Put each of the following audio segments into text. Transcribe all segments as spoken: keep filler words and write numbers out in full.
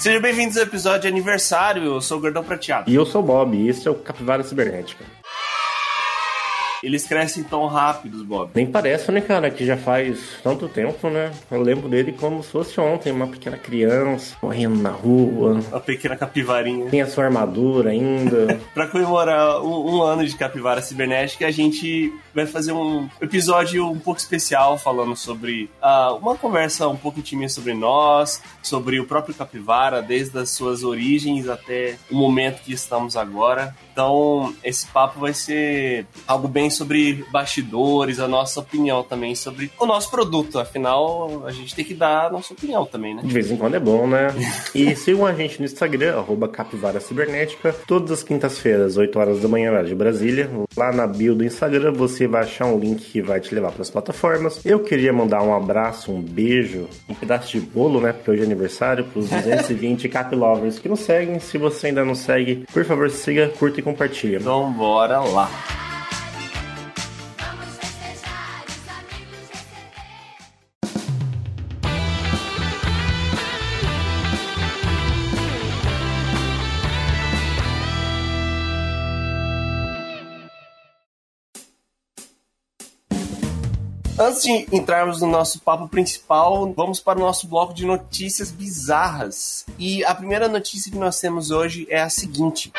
Sejam bem-vindos ao episódio de aniversário. Eu sou o Gordão Prateado. E eu sou o Bob, e esse é o Capivara Cibernética. Eles crescem tão rápidos, Bob. Nem parece, né, cara, que já faz tanto tempo, né? Eu lembro dele como se fosse ontem, uma pequena criança correndo na rua. Uma pequena capivarinha. Tem a sua armadura ainda. Pra comemorar um, um ano de Capivara Cibernética, a gente vai fazer um episódio um pouco especial falando sobre uh, uma conversa um pouco intima sobre nós, sobre o próprio capivara, desde as suas origens até o momento que estamos agora. Então, esse papo vai ser algo bem sobre bastidores, a nossa opinião também sobre o nosso produto. Afinal, a gente tem que dar a nossa opinião também, né? De vez em quando é bom, né? E sigam a gente no Instagram, arroba Capivara Cibernética, todas as quintas-feiras, oito horas da manhã, hora de Brasília. Lá na bio do Instagram, você vai achar um link que vai te levar para as plataformas. Eu queria mandar um abraço, um beijo, um pedaço de bolo, né? Porque hoje é aniversário, para os duzentos e vinte Cap Lovers que nos seguem. Se você ainda não segue, por favor, siga, curta e compartilha. Então, bora lá. Antes de entrarmos no nosso papo principal, vamos para o nosso bloco de notícias bizarras. E a primeira notícia que nós temos hoje é a seguinte: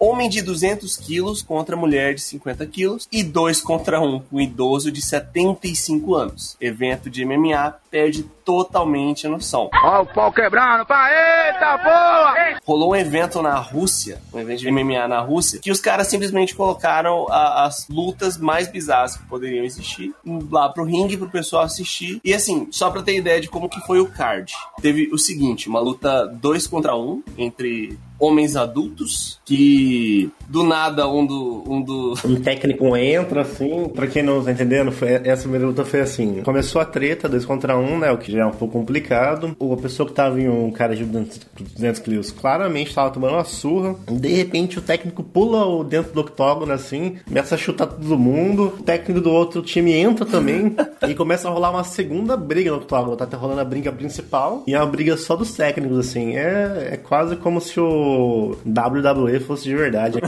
homem de duzentos quilos contra mulher de cinquenta quilos e dois contra um com um idoso de setenta e cinco anos. Evento de M M A perde totalmente a noção. Ó o pau quebrando, pá, eita boa! Rolou um evento na Rússia, um evento de M M A na Rússia, que os caras simplesmente colocaram a, as lutas mais bizarras que poderiam existir lá pro ringue, pro pessoal assistir. E assim, só pra ter ideia de como que foi o card. Teve o seguinte, uma luta dois contra um entre homens adultos, que do nada um do... Um, do... um técnico entra, assim, pra quem não tá entendendo, foi, essa primeira luta foi assim, começou a treta, dois contra um, né, o que já é um pouco complicado, a pessoa que tava em um cara de duzentos quilos claramente tava tomando uma surra, de repente o técnico pula dentro do octógono, assim, começa a chutar todo mundo, o técnico do outro time entra também, e começa a rolar uma segunda briga no octógono, tá até rolando a briga principal, e é uma briga só dos técnicos, assim, é, é quase como se o W W E fosse de verdade.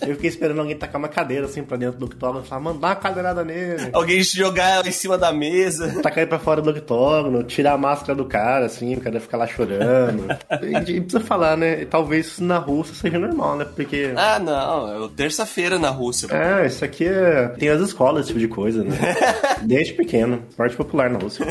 Eu fiquei esperando alguém tacar uma cadeira assim pra dentro do octógono e falar, mandar uma cadeirada nele. Alguém jogar em cima da mesa. Tacar ele pra fora do octógono, tirar a máscara do cara, assim, o cara ficar lá chorando. E, e precisa falar, né? Talvez isso na Rússia seja normal, né? Porque... Ah, não. É terça-feira na Rússia. É, isso aqui é... Tem as escolas, esse tipo de coisa, né? Desde pequeno. Esporte popular na Rússia.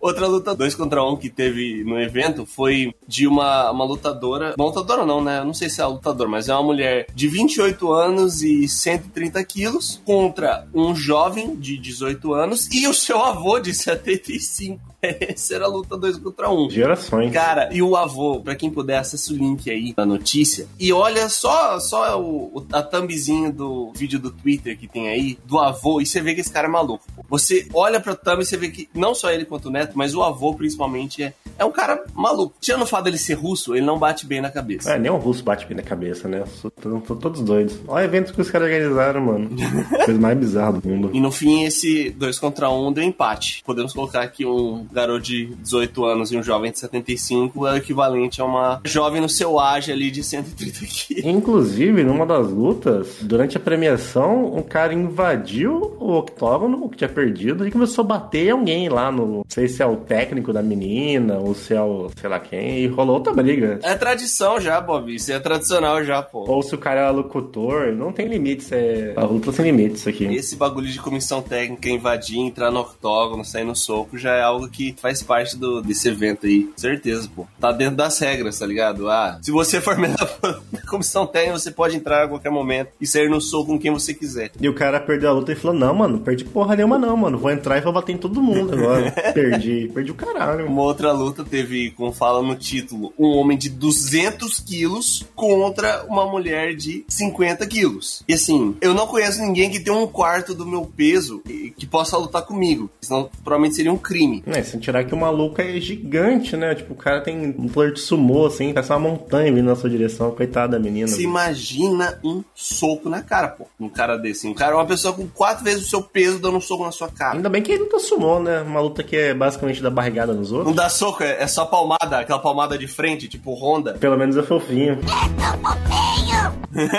Outra luta dois contra um que teve no evento foi de uma, uma lutadora... lutadora não, né? Eu não sei se é a lutadora, mas é uma mulher de vinte e oito anos e cento e trinta quilos contra um jovem de dezoito anos e o seu avô de setenta e cinco. Essa era a luta dois contra um. Gerações. Cara, e o avô, pra quem puder, acessa o link aí na notícia. E olha só, só o, a thumbzinha do vídeo do Twitter que tem aí, do avô, e você vê que esse cara é maluco. Você olha pra thumb e você vê que não só ele quanto o neto, mas o avô principalmente é, é um cara maluco. Tirando o fato dele ser russo, ele não bate bem na cabeça. É, nem o russo bate bem na cabeça, né? São todos doidos. Olha eventos que os caras organizaram, mano. Coisa mais bizarra do mundo. E no fim, esse dois contra um deu empate. Podemos colocar aqui um garoto de dezoito anos e um jovem de setenta e cinco é o equivalente a uma jovem no seu auge ali de cento e trinta quilos. Inclusive, numa das lutas, durante a premiação, um cara invadiu o octógono, o que tinha perdido, e começou a bater alguém lá no... Não sei se é o técnico da menina, ou se é o... sei lá quem, e rolou outra briga. É tradição já, Bob. Isso é tradicional já, pô. Ou se o cara é locutor, não tem limite, isso é... A luta sem limite, isso aqui. Esse bagulho de comissão técnica, invadir, entrar no octógono, sair no soco, já é algo que faz parte do, desse evento aí. Certeza, pô. Tá dentro das regras, tá ligado? Ah, se você for membro da comissão técnica, você pode entrar a qualquer momento e sair no soco com quem você quiser. E o cara perdeu a luta e falou, não, mano, perdi porra nenhuma não, mano. Vou entrar e vou bater em todo mundo agora. Perdi. Perdi o caralho. Uma outra luta teve, como fala no título, um homem de duzentos quilos contra uma mulher de cinquenta quilos. E assim, eu não conheço ninguém que tenha um quarto do meu peso e que possa lutar comigo. Senão, provavelmente seria um crime. É, sem tirar que o maluco é gigante, né? Tipo, o cara tem um flor de sumô, assim, parece uma montanha vindo na sua direção. Coitada da menina. Você imagina um soco na cara, pô. Um cara desse. Um cara, uma pessoa com quatro vezes o seu peso dando um soco na sua cara. Ainda bem que ele não tá sumou, né? Uma luta que é basicamente da barrigada nos outros. Não dá soco, é só palmada, aquela palmada de frente, tipo Honda. Pelo menos é fofinho. É tão fofinho!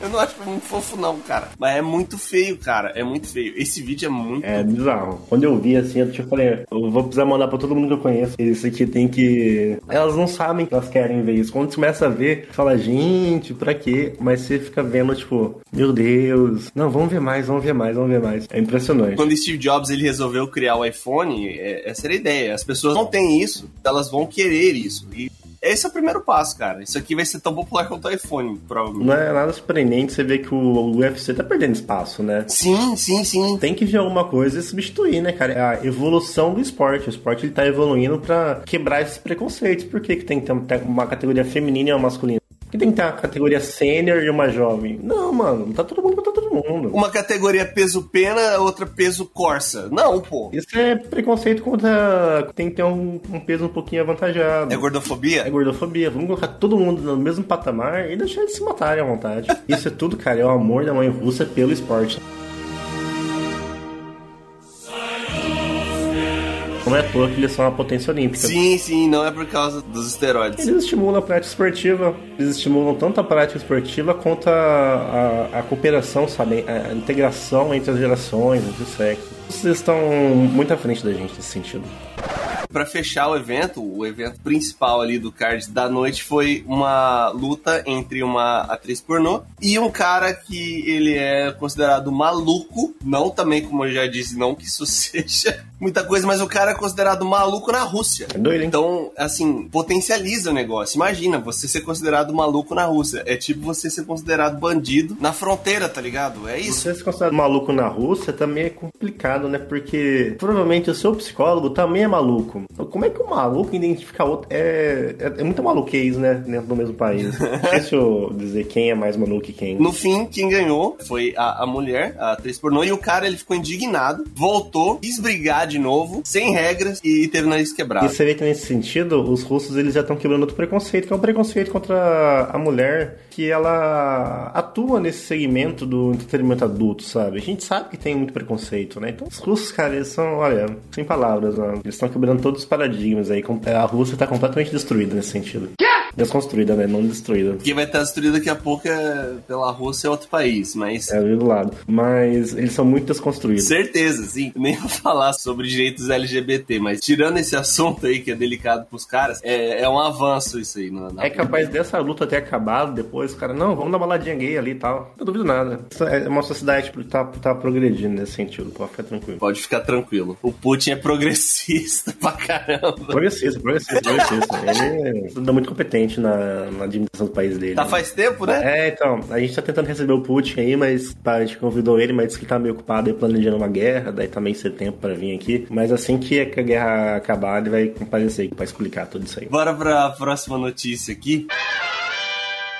Eu não acho muito fofo não, cara. Mas é muito feio, cara. É muito feio. Esse vídeo é muito... É bizarro. Quando eu vi, assim, eu tipo, falei... Eu vou precisar mandar pra todo mundo que eu conheço. Isso aqui tem que... Elas não sabem que elas querem ver isso. Quando você começa a ver, fala... Gente, pra quê? Mas você fica vendo, tipo... Meu Deus... Não, vamos ver mais, vamos ver mais, vamos ver mais. É impressionante. Quando Steve Jobs, ele resolveu criar o iPhone... É, essa era a ideia. As pessoas não têm isso. Elas vão querer isso. E... Esse é o primeiro passo, cara. Isso aqui vai ser tão popular quanto o iPhone, provavelmente. Não é nada surpreendente você ver que o U F C tá perdendo espaço, né? Sim, sim, sim. Tem que ver alguma coisa e substituir, né, cara? A evolução do esporte. O esporte, ele tá evoluindo pra quebrar esses preconceitos. Por que que tem que ter uma categoria feminina e uma masculina? Por que tem que ter uma categoria sênior e uma jovem? Não, mano. Não tá todo mundo pra todo mundo. Uma categoria peso-pena, outra peso-corsa. Não, pô. Isso é preconceito contra... Tem que ter um, um peso um pouquinho avantajado. É gordofobia? É gordofobia. Vamos colocar todo mundo no mesmo patamar e deixar eles se matarem à vontade. Isso é tudo, cara. É o amor da mãe russa pelo esporte. Não é à toa que eles são uma potência olímpica. Sim, sim, não é por causa dos esteroides. Eles estimulam a prática esportiva. Eles estimulam tanto a prática esportiva quanto a, a, a cooperação, sabe? A integração entre as gerações, entre os sexos. Vocês estão muito à frente da gente nesse sentido. Pra fechar o evento, o evento principal ali do card da noite foi uma luta entre uma atriz pornô e um cara que ele é considerado maluco, não também, como eu já disse, não que isso seja muita coisa, mas o cara é considerado maluco na Rússia. É doido, hein? Então, assim, potencializa o negócio. Imagina, você ser considerado maluco na Rússia. É tipo você ser considerado bandido na fronteira, tá ligado? É isso. Você ser considerado maluco na Rússia também é complicado, né? Porque provavelmente o seu psicólogo também é maluco. Como é que um maluco identifica outro? É, é, é muita maluquez, né? Dentro do mesmo país. Difícil dizer quem é mais maluco que quem. No fim, quem ganhou foi a, a mulher, a atriz pornô, e o cara, ele ficou indignado, voltou, quis brigar de novo, sem regras, e teve o nariz quebrado. E você vê que nesse sentido, os russos, eles já estão quebrando outro preconceito, que é um preconceito contra a mulher, que ela atua nesse segmento do entretenimento adulto, sabe? A gente sabe que tem muito preconceito, né? Então, os russos, cara, eles são, olha, sem palavras, né? Eles estão quebrando todos os paradigmas aí. A Rússia tá completamente destruída nesse sentido. Que? Desconstruída, né? Não destruída. Quem vai estar destruída daqui a pouco é pela Rússia, é outro país, mas... É, do lado. Mas eles são muito desconstruídos. Certeza, sim. Nem vou falar sobre direitos L G B T, mas tirando esse assunto aí que é delicado pros caras, é, é um avanço isso aí. Na, na... É capaz dessa luta ter acabado depois, os caras, não, vamos dar uma baladinha gay ali e tal. Não duvido nada. É uma sociedade que tá, tá progredindo nesse sentido, pode ficar tranquilo. Pode ficar tranquilo. O Putin é progressista pra caramba. Progressista, progressista, progressista. Ele é muito competente Na, na administração do país dele. Tá, né? Faz tempo, né? É, então, a gente tá tentando receber o Putin aí, mas tá, a gente convidou ele, mas disse que tá meio ocupado aí planejando uma guerra, daí tá meio sem tempo pra vir aqui, mas assim que a guerra acabar, ele vai comparecer pra explicar tudo isso aí. Bora pra próxima notícia aqui.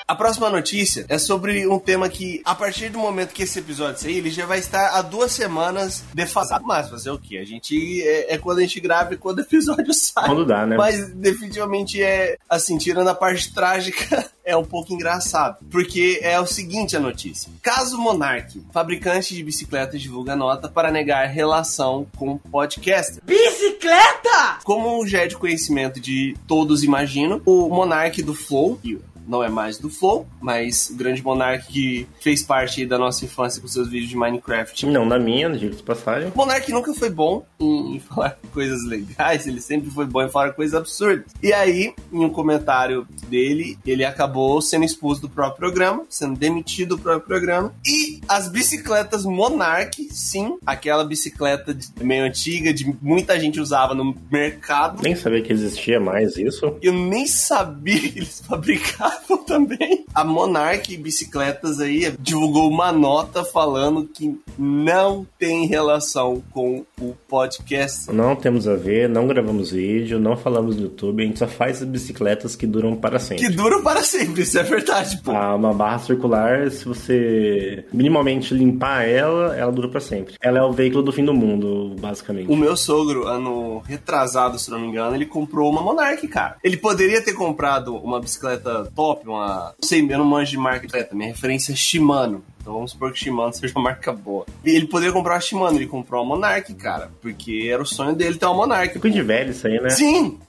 A próxima notícia é sobre um tema que, a partir do momento que esse episódio sair, ele já vai estar há duas semanas defasado. Mas fazer o quê? A gente... É, é quando a gente grava e quando o episódio sai. Quando dá, né? Mas, definitivamente, é... Assim, tirando a parte trágica, é um pouco engraçado. Porque é o seguinte a notícia. Caso Monark, fabricante de bicicletas, divulga nota para negar relação com podcaster. Bicicleta! Como já é de conhecimento de todos, imagino, o Monark do Flow... Não é mais do Flow, mas o grande Monark que fez parte da nossa infância com seus vídeos de Minecraft. Não, da minha, no jeito de passagem. Monark nunca foi bom em falar coisas legais, ele sempre foi bom em falar coisas absurdas. E aí, em um comentário dele, ele acabou sendo expulso do próprio programa, sendo demitido do próprio programa. E as bicicletas Monark, sim, aquela bicicleta meio antiga, de muita gente usava no mercado. Nem sabia que existia mais isso. Eu nem sabia que eles fabricavam também. A Monark Bicicletas aí divulgou uma nota falando que não tem relação com o podcast. Não temos a ver, não gravamos vídeo, não falamos no YouTube, a gente só faz bicicletas que duram para sempre. Que duram para sempre, isso é verdade, pô. Ah, uma barra circular, se você minimamente limpar ela, ela dura para sempre. Ela é o veículo do fim do mundo, basicamente. O meu sogro, ano retrasado, se não me engano, ele comprou uma Monark, cara. Ele poderia ter comprado uma bicicleta top top, uma... Não sei, eu não manjo de marca direta, minha referência é Shimano. Então vamos supor que Shimano seja uma marca boa. Ele poderia comprar a Shimano, ele comprou a Monark, cara. Porque era o sonho dele ter uma Monark. Coisa de velho isso aí, né? Sim!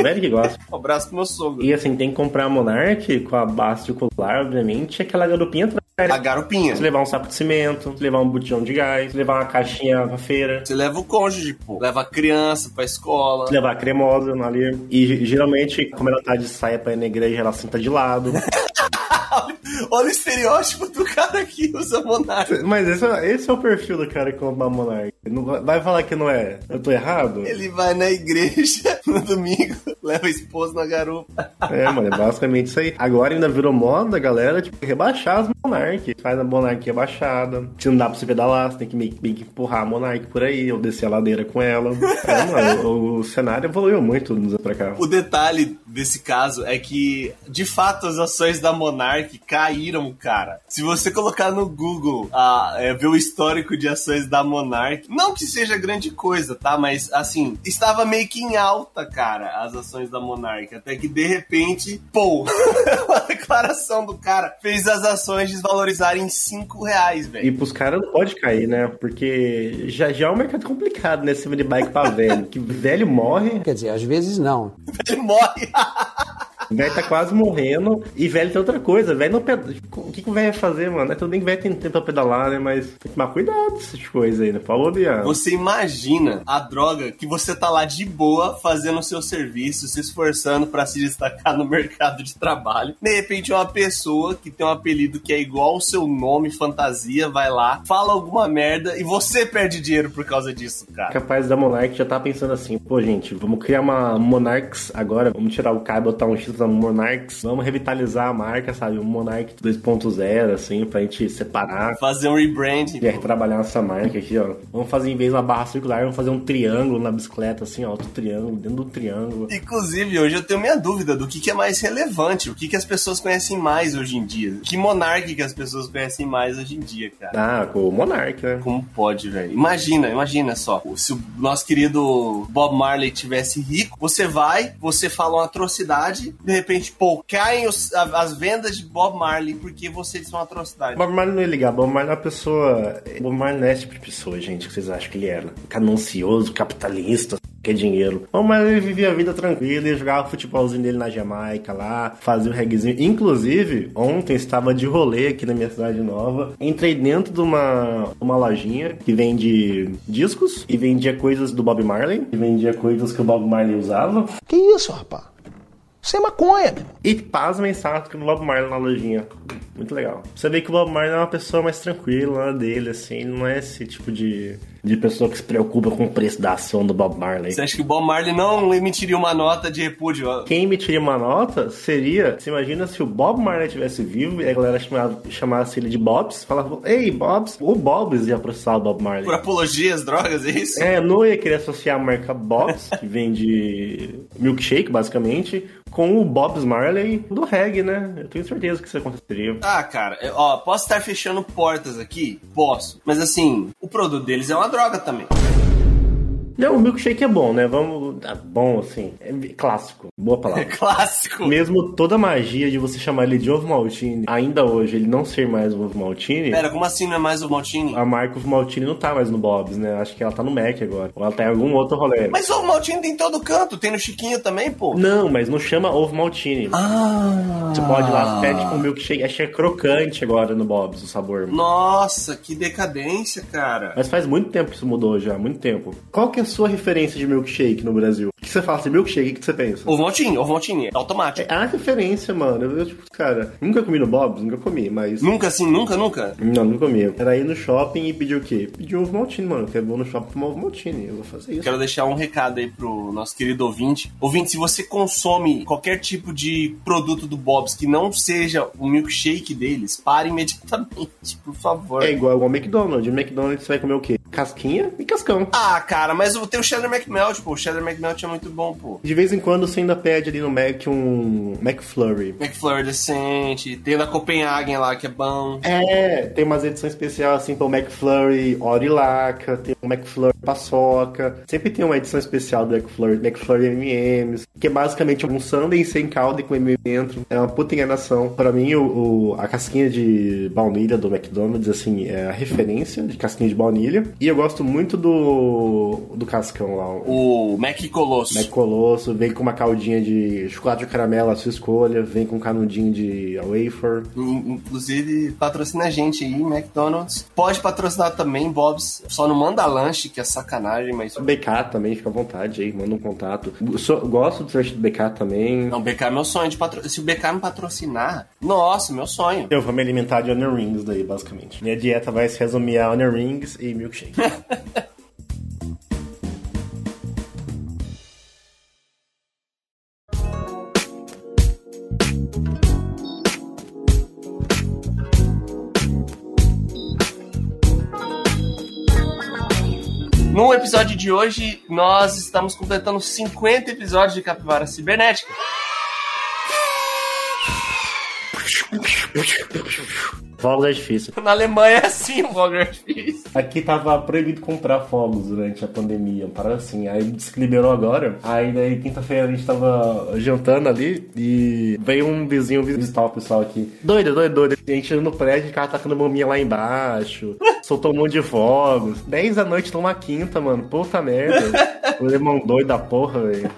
Velho que gosta. Um abraço pro meu sogro. E assim, tem que comprar a Monark com a base de colar, obviamente, aquela garupinha atrás. A garupinha. Você levar um saco de cimento, você levar um botijão de gás, você levar uma caixinha pra feira. Você leva o cônjuge, pô. Leva a criança pra escola. Você leva a cremosa ali. E geralmente, como ela tá de saia pra ir na igreja, ela senta de lado. Olha o estereótipo do cara que usa Monark. Mas esse, esse é o perfil do cara que compra Monark. Não vai falar que não é. Eu tô errado? Ele vai na igreja no domingo, leva a esposa na garupa. É, mano, é basicamente isso aí. Agora ainda virou moda, galera, tipo, rebaixar as Monark. Faz a Monark rebaixada. Se não dá pra você pedalar, você tem que meio que empurrar a Monark por aí, ou descer a ladeira com ela. É, mano, o, o cenário evoluiu muito nos anos pra cá. O detalhe desse caso é que, de fato, as ações da Monark caíram, cara. Se você colocar no Google, ah, é, ver o histórico de ações da Monark, não que seja grande coisa, tá? Mas, assim, estava meio que em alta, cara, as ações da Monark. Até que, de repente, pô, a declaração do cara fez as ações desvalorizarem em cinco reais, velho. E pros caras não pode cair, né? Porque já, já é um mercado complicado, né? Cima de bike pra velho. Que velho morre. Quer dizer, às vezes não. Velho morre. Velho tá quase morrendo. E velho tem outra coisa. Velho não pedala. O que, que o velho vai fazer, mano? É tudo bem que o velho tem tempo pra pedalar, né? Mas tem que tomar cuidado com essas coisas aí, né? Falou, Diana. Você imagina a droga que você tá lá de boa, fazendo o seu serviço, se esforçando pra se destacar no mercado de trabalho. De repente, uma pessoa que tem um apelido que é igual ao seu nome, fantasia, vai lá, fala alguma merda e você perde dinheiro por causa disso, cara. Capaz da Monark já tá pensando assim, pô, gente, vamos criar uma Monarks agora, vamos tirar o cabo e botar um X da Monark, vamos revitalizar a marca, sabe? O Monark dois ponto zero, assim, pra gente separar. Fazer um rebranding. E aí, trabalhar essa marca aqui, ó. Vamos fazer, em vez de uma barra circular, vamos fazer um triângulo na bicicleta, assim, ó. Outro triângulo, dentro do triângulo. Inclusive, hoje eu tenho minha dúvida do que, que é mais relevante, o que, que as pessoas conhecem mais hoje em dia. Que Monark que as pessoas conhecem mais hoje em dia, cara? Ah, com o Monark, né? Como pode, velho? Imagina, imagina só. Se o nosso querido Bob Marley tivesse rico, você vai, você fala uma atrocidade... De repente, pô, caem os, as vendas de Bob Marley porque vocês são atrocidades. Bob Marley não ia ligar. Bob Marley é uma pessoa... Bob Marley não é esse tipo de pessoa, gente, que vocês acham que ele era. Canancioso, capitalista, quer dinheiro. Bob Marley vivia a vida tranquila, ele jogava o futebolzinho dele na Jamaica lá, fazia o reggaezinho. Inclusive, ontem estava de rolê aqui na minha cidade nova. Entrei dentro de uma, uma lojinha que vende discos e vendia coisas do Bob Marley. E vendia coisas que o Bob Marley usava. Que isso, rapaz? Sem maconha. E pasmem, sabe, que o Bob Marley na lojinha. Muito legal. Você vê que o Bob Marley é uma pessoa mais tranquila, dele, assim. Ele não é esse tipo de, de pessoa que se preocupa com o preço da ação do Bob Marley. Você acha que o Bob Marley não emitiria uma nota de repúdio? Ó? Quem emitiria uma nota seria... Você imagina se o Bob Marley estivesse vivo e a galera chamava, chamasse ele de Bob's. Falava, ei, Bob's. O Bob's ia processar o Bob Marley. Por apologias, drogas, é isso? É, não ia querer associar a marca Bob's, que vende milkshake, basicamente... com o Bob Marley do reggae, né? Eu tenho certeza que isso aconteceria. Ah, cara, eu, ó, posso estar fechando portas aqui? Posso. Mas assim, o produto deles é uma droga também. Não, o milkshake é bom, né? Vamos... Ah, bom, assim, é clássico. Boa palavra. É clássico. Mesmo toda a magia de você chamar ele de Ovomaltine, ainda hoje ele não ser mais o Ovomaltine... Pera, como assim não é mais o Ovomaltine? A marca Ovomaltine não tá mais no Bob's, né? Acho que ela tá no Mac agora. Ou ela tá em algum outro rolê. Mas o Ovomaltine tem em todo canto. Tem no Chiquinho também, pô. Não, mas não chama Ovomaltine. Ah! Você pode ir lá, pede com um milkshake. Acho que é crocante agora no Bob's o sabor. Nossa, que decadência, cara. Mas faz muito tempo que isso mudou já, muito tempo. Qual que é sua referência de milkshake no Brasil? O que você fala assim, milkshake, o que você pensa? Ovomaltine, Ovomaltine, é automático. É a referência, mano. Eu, eu, tipo, cara, nunca comi no Bob's, nunca comi, mas... Nunca assim, nunca, nunca? Não, nunca comi. Era ir no shopping e pedir o quê? Pedir um Ovomaltine, mano, que é bom no shopping tomar Ovomaltine, eu vou fazer isso. Quero deixar um recado aí pro nosso querido ouvinte. Ouvinte, se você consome qualquer tipo de produto do Bob's que não seja o milkshake deles, pare imediatamente, por favor. É igual ao McDonald's. No McDonald's você vai comer o quê? Casquinha e cascão. Ah, cara, mas eu tenho o cheddar McMelt, pô. O cheddar McMelt é muito bom, pô. De vez em quando você ainda pede ali no Mac um McFlurry. McFlurry decente. Tem o da Copenhagen lá, que é bom. É, tem umas edições especiais, assim, pro McFlurry Orilaca. Tem o McFlurry paçoca. Sempre tem uma edição especial do McFlurry, McFlurry M and M's, que é basicamente um sundae sem calda e com M and M dentro. É uma puta enganação. Pra mim, o, o, a casquinha de baunilha do McDonald's, assim, é a referência de casquinha de baunilha. E eu gosto muito do, do cascão lá. O Mac Colosso. Mac Colosso. Vem com uma caldinha de chocolate ou caramelo à sua escolha. Vem com um canudinho de wafer. Inclusive, patrocina a gente aí, McDonald's. Pode patrocinar também, Bob's. Só não manda lanche, que é sacanagem, mas... B K também, fica à vontade aí, manda um contato. So, gosto do lanche do B K também. Não, B K é meu sonho de patrocinar. Se o B K me patrocinar, nossa, meu sonho. Eu vou me alimentar de onion rings daí, basicamente. Minha dieta vai se resumir a onion rings e milkshake. No episódio de hoje, nós estamos completando cinquenta episódios de Capivara Cibernética. Fogos é difícil. Na Alemanha é assim, o fogo é difícil. Aqui tava proibido comprar fogos durante a pandemia, parada assim. Aí desliberou agora. Aí daí quinta-feira a gente tava jantando ali e veio um vizinho visitar o pessoal aqui. Doido, doido, doido. A gente no prédio, o cara tacando bombinha lá embaixo. Soltou um monte de fogos. dez da noite numa quinta, mano. Puta merda. O irmão doido da porra, velho.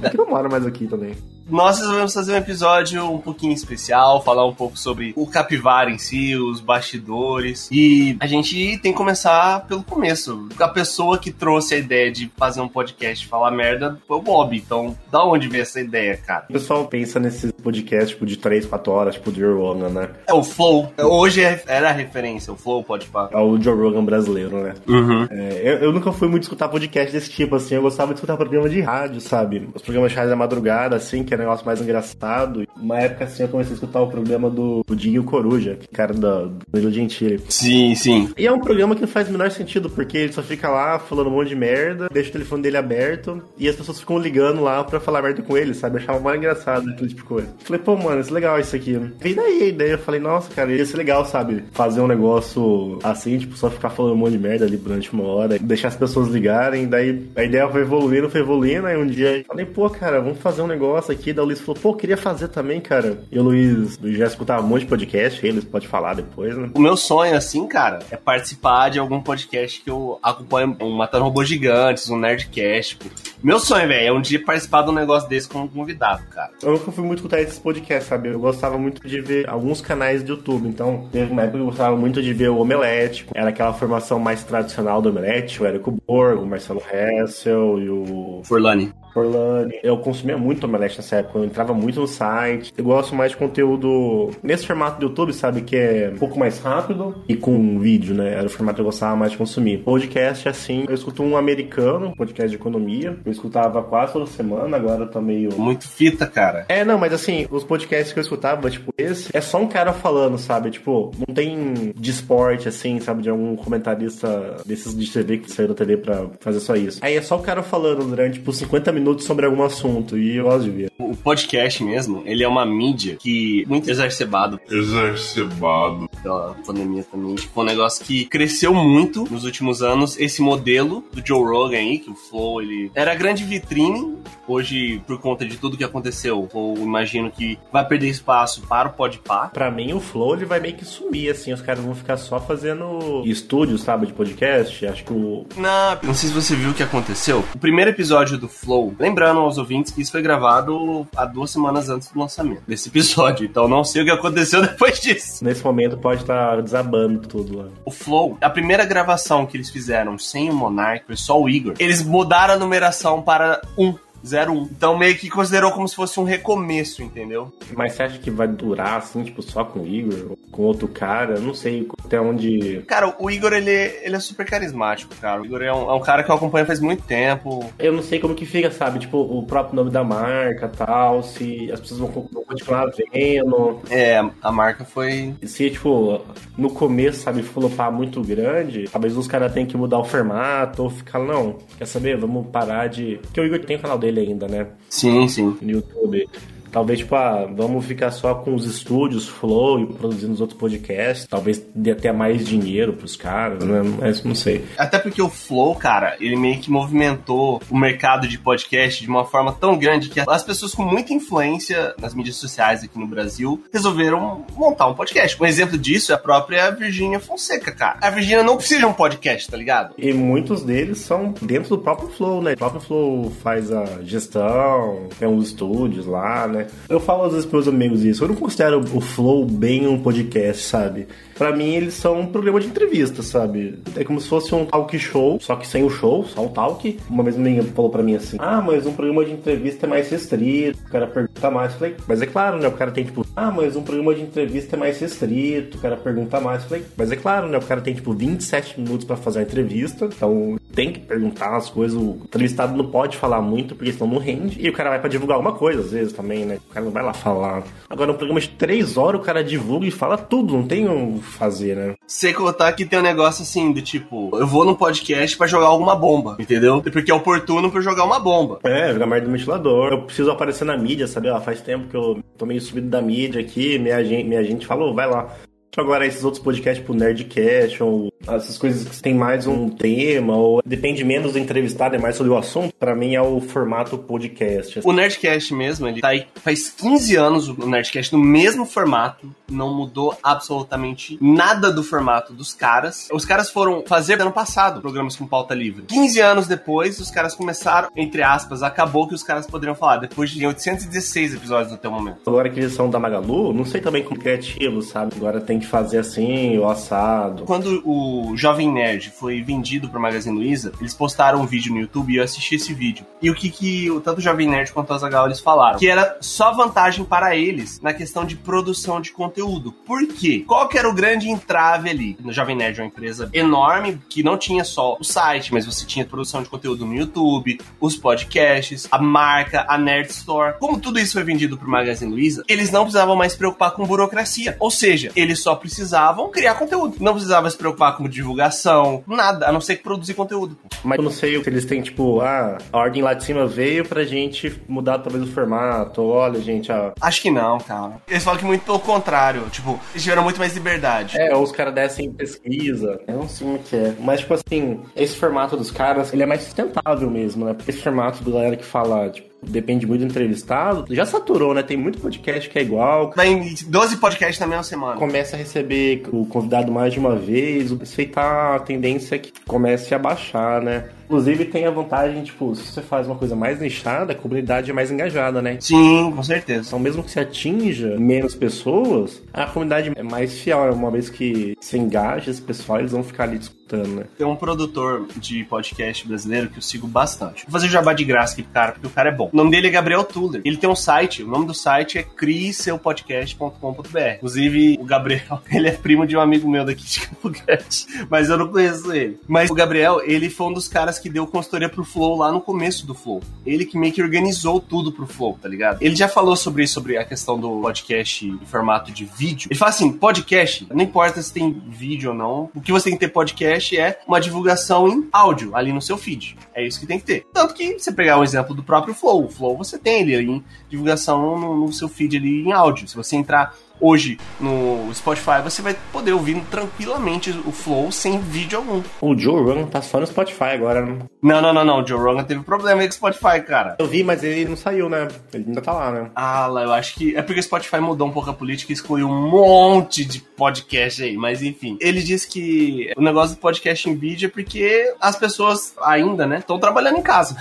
Por que não mora mais aqui também? Nós resolvemos fazer um episódio um pouquinho especial, falar um pouco sobre o capivara em si, os bastidores. E a gente tem que começar pelo começo. A pessoa que trouxe a ideia de fazer um podcast e falar merda foi o Bob. Então, da onde veio essa ideia, cara? O pessoal pensa nesses podcasts tipo, de três, quatro horas, tipo do Joe Rogan, né? É o Flow. Hoje era a referência, o Flow, pode falar. É o Joe Rogan brasileiro, né? Uhum. É, eu, eu nunca fui muito escutar podcast desse tipo, assim. Eu gostava de escutar programa de rádio, sabe? Os programas de rádio da madrugada, assim, que negócio mais engraçado. Uma época assim eu comecei a escutar o programa do Dinho Coruja, que cara da Danilo Gentili. Sim, sim. E é um programa que não faz o menor sentido, porque ele só fica lá falando um monte de merda, deixa o telefone dele aberto e as pessoas ficam ligando lá pra falar merda com ele, sabe? Eu achava mais engraçado aquele tipo de coisa. Falei, pô, mano, isso é legal isso aqui. E daí a ideia, eu falei, nossa, cara, ia ser legal, sabe? Fazer um negócio assim, tipo, só ficar falando um monte de merda ali durante uma hora, deixar as pessoas ligarem. Daí a ideia foi evoluindo, foi evoluindo. Aí um dia eu falei, pô, cara, vamos fazer um negócio aqui. Da o Luiz falou, pô, queria fazer também, cara. E o Luiz já escutava um monte de podcast, eles pode falar depois, né? O meu sonho, assim, cara, é participar de algum podcast que eu acompanho, um Matando Robôs Gigantes, um Nerdcast, tipo. Meu sonho, velho, é um dia participar de um negócio desse como convidado, cara. Eu nunca fui muito escutar esses podcasts, sabe? Eu gostava muito de ver alguns canais do YouTube, então teve uma época que eu gostava muito de ver o Omelete, era aquela formação mais tradicional do Omelete, o Érico Borgo, o Marcelo Hessel e o... Forlani. Forlani. Eu consumia muito Omelete nessa época, eu entrava muito no site. Eu gosto mais de conteúdo nesse formato do YouTube, sabe? Que é um pouco mais rápido e com vídeo, né? Era o formato que eu gostava mais de consumir. Podcast, assim, eu escuto um americano, podcast de economia. Eu escutava quase toda semana, agora tá meio... Muito fita, cara. É, não, mas assim, os podcasts que eu escutava, tipo, esse, é só um cara falando, sabe? Tipo, não tem de esporte, assim, sabe? De algum comentarista desses de T V que saiu da T V pra fazer só isso. Aí é só o cara falando durante, tipo, cinquenta minutos minutos sobre algum assunto, e eu gosto de ver. O podcast mesmo, ele é uma mídia que muito exacerbado. Exacerbado. Pela pandemia também. Tipo, um negócio que cresceu muito nos últimos anos, esse modelo do Joe Rogan aí, que o Flow, ele era a grande vitrine. Hoje, por conta de tudo que aconteceu, eu imagino que vai perder espaço para o Podpah. Pra mim, o Flow, ele vai meio que sumir, assim. Os caras vão ficar só fazendo estúdios, sabe, de podcast. Acho que o... Não, não sei se você viu o que aconteceu. O primeiro episódio do Flow, lembrando aos ouvintes que isso foi gravado há duas semanas antes do lançamento desse episódio. Então, não sei o que aconteceu depois disso. Nesse momento, pode estar desabando tudo lá. O Flow, a primeira gravação que eles fizeram sem o Monark, foi só o Igor. Eles mudaram a numeração para um. zero um. Então meio que considerou como se fosse um recomeço, entendeu? Mas você acha que vai durar, assim, tipo, só com o Igor? Ou com outro cara? Não sei até onde... Cara, o Igor, ele, ele é super carismático, cara. O Igor é um, é um cara que eu acompanho faz muito tempo. Eu não sei como que fica, sabe? Tipo, o próprio nome da marca, tal, se as pessoas vão, vão continuar vendo. É, a marca foi... Se, tipo, no começo, sabe, flopar muito grande, talvez os caras tenham que mudar o formato ou ficar, não, quer saber? Vamos parar de... Porque o Igor tem o canal dele ainda, né? Sim, sim. No YouTube. Talvez, tipo, ah, vamos ficar só com os estúdios, Flow, e produzindo os outros podcasts. Talvez dê até mais dinheiro pros caras, né? Mas não sei. Até porque o Flow, cara, ele meio que movimentou o mercado de podcast de uma forma tão grande que as pessoas com muita influência nas mídias sociais aqui no Brasil resolveram montar um podcast. Um exemplo disso é a própria Virgínia Fonseca, cara. A Virgínia não precisa de um podcast, tá ligado? E muitos deles são dentro do próprio Flow, né? O próprio Flow faz a gestão, tem uns estúdios lá, né? Eu falo às vezes para meus amigos isso, eu não considero o Flow bem um podcast, sabe? Pra mim eles são um programa de entrevista, sabe? É como se fosse um talk show, só que sem o show, só o talk. Uma vez um amigo falou pra mim assim, ah, mas um programa de entrevista é mais restrito, o cara pergunta mais. Eu falei, mas é claro, né? O cara tem tipo, ah, mas um programa de entrevista é mais restrito, o cara pergunta mais. Eu falei, mas é claro, né? O cara tem tipo vinte e sete minutos pra fazer a entrevista, então tem que perguntar as coisas, o entrevistado não pode falar muito, porque senão não rende. E o cara vai pra divulgar alguma coisa, às vezes, também, né? O cara não vai lá falar. Agora, um programa de três horas, o cara divulga e fala tudo, não tem um fazer, né? Sem contar que tem um negócio assim, do tipo, eu vou num podcast pra jogar alguma bomba, entendeu? Porque é oportuno pra jogar uma bomba. É, jogar mais do ventilador. Eu preciso aparecer na mídia, sabe? Ah, faz tempo que eu tô meio subido da mídia aqui, minha gente, minha gente falou, vai lá. Agora esses outros podcasts, tipo Nerdcast, ou essas coisas que tem mais um tema, ou depende menos do entrevistado, é mais sobre o assunto, pra mim é o formato podcast. O Nerdcast mesmo, ele tá aí faz quinze anos, o Nerdcast no mesmo formato, não mudou absolutamente nada do formato dos caras. Os caras foram fazer ano passado programas com pauta livre. quinze anos depois, os caras começaram, entre aspas, acabou que os caras poderiam falar, depois de oitocentos e dezesseis episódios até o momento. Agora que eles são da Magalu, não sei também como criativo, sabe? Agora tem de fazer assim, o assado. Quando o Jovem Nerd foi vendido pro Magazine Luiza, eles postaram um vídeo no YouTube e eu assisti esse vídeo. E o que que o, tanto o Jovem Nerd quanto o Azaghal eles falaram? Que era só vantagem para eles na questão de produção de conteúdo. Por quê? Qual que era o grande entrave ali? O Jovem Nerd é uma empresa enorme que não tinha só o site, mas você tinha produção de conteúdo no YouTube, os podcasts, a marca, a Nerd Store. Como tudo isso foi vendido pro Magazine Luiza, eles não precisavam mais se preocupar com burocracia. Ou seja, eles só Só precisavam criar conteúdo. Não precisava se preocupar com divulgação, nada, a não ser que produzir conteúdo. Mas eu não sei se eles têm, tipo, ah, a ordem lá de cima veio pra gente mudar talvez o formato, olha, gente, ah. Acho que não, cara. Eles falam que muito pelo contrário, tipo, eles tiveram muito mais liberdade. É, ou os caras descem pesquisa, eu não sei o que é. Mas, tipo assim, esse formato dos caras, ele é mais sustentável mesmo, né? Esse formato do galera que fala, tipo, depende muito do entrevistado. Já saturou, né? Tem muito podcast que é igual. Tem doze podcasts na mesma semana. Começa a receber o convidado mais de uma vez. Isso aí tá a tendência que comece a baixar, né? Inclusive tem a vantagem, tipo, se você faz uma coisa mais nichada, a comunidade é mais engajada, né? Sim, com certeza. Então mesmo que você atinja menos pessoas, a comunidade é mais fiel. Uma vez que você engaja esse pessoal, eles vão ficar ali discutindo, né? Tem um produtor de podcast brasileiro que eu sigo bastante. Vou fazer o jabá de graça aqui pro cara, porque o cara é bom. O nome dele é Gabriel Tuller. Ele tem um site, o nome do site é crie seu podcast ponto com ponto b r. Inclusive, o Gabriel, ele é primo de um amigo meu daqui de Campo Grande, mas eu não conheço ele. Mas o Gabriel, ele foi um dos caras que deu consultoria pro Flow lá no começo do Flow. Ele que meio que organizou tudo pro Flow, tá ligado? Ele já falou sobre isso, sobre a questão do podcast em formato de vídeo. Ele fala assim, podcast, não importa se tem vídeo ou não, o que você tem que ter podcast é uma divulgação em áudio, ali no seu feed. É isso que tem que ter. Tanto que, você pegar um exemplo do próprio Flow, o Flow você tem ele ali, divulgação no, no seu feed ali em áudio. Se você entrar hoje no Spotify, você vai poder ouvir tranquilamente o Flow sem vídeo algum. O Joe Rogan tá só no Spotify agora, né? Não, não, não, não. O Joe Rogan teve problema aí com o Spotify, cara. Eu vi, mas ele não saiu, né? Ele ainda tá lá, né? Ah, lá, eu acho que... É porque o Spotify mudou um pouco a política e excluiu um monte de podcast aí, mas enfim. Ele disse que o negócio do podcast em vídeo é porque as pessoas ainda, né, estão trabalhando em casa.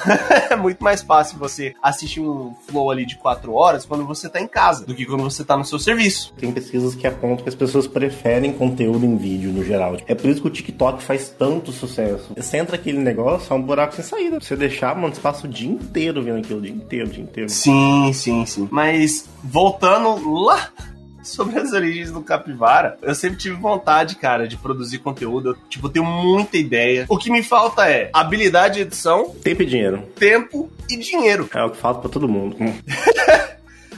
É muito mais fácil você assistir um Flow ali de quatro horas quando você tá em casa do que quando você tá no seu serviço. Tem pesquisas que apontam que as pessoas preferem conteúdo em vídeo, no geral. É por isso que o TikTok faz tanto sucesso. Você entra aquele negócio, é um buraco sem saída. Você deixar, mano, você passa o dia inteiro vendo aquilo. O dia inteiro, o dia inteiro. Sim, sim, sim. Mas, voltando lá sobre as origens do Capivara, eu sempre tive vontade, cara, de produzir conteúdo. Eu, tipo, eu tenho muita ideia. O que me falta é habilidade de edição, tempo e dinheiro. Tempo e dinheiro. É o que falta pra todo mundo.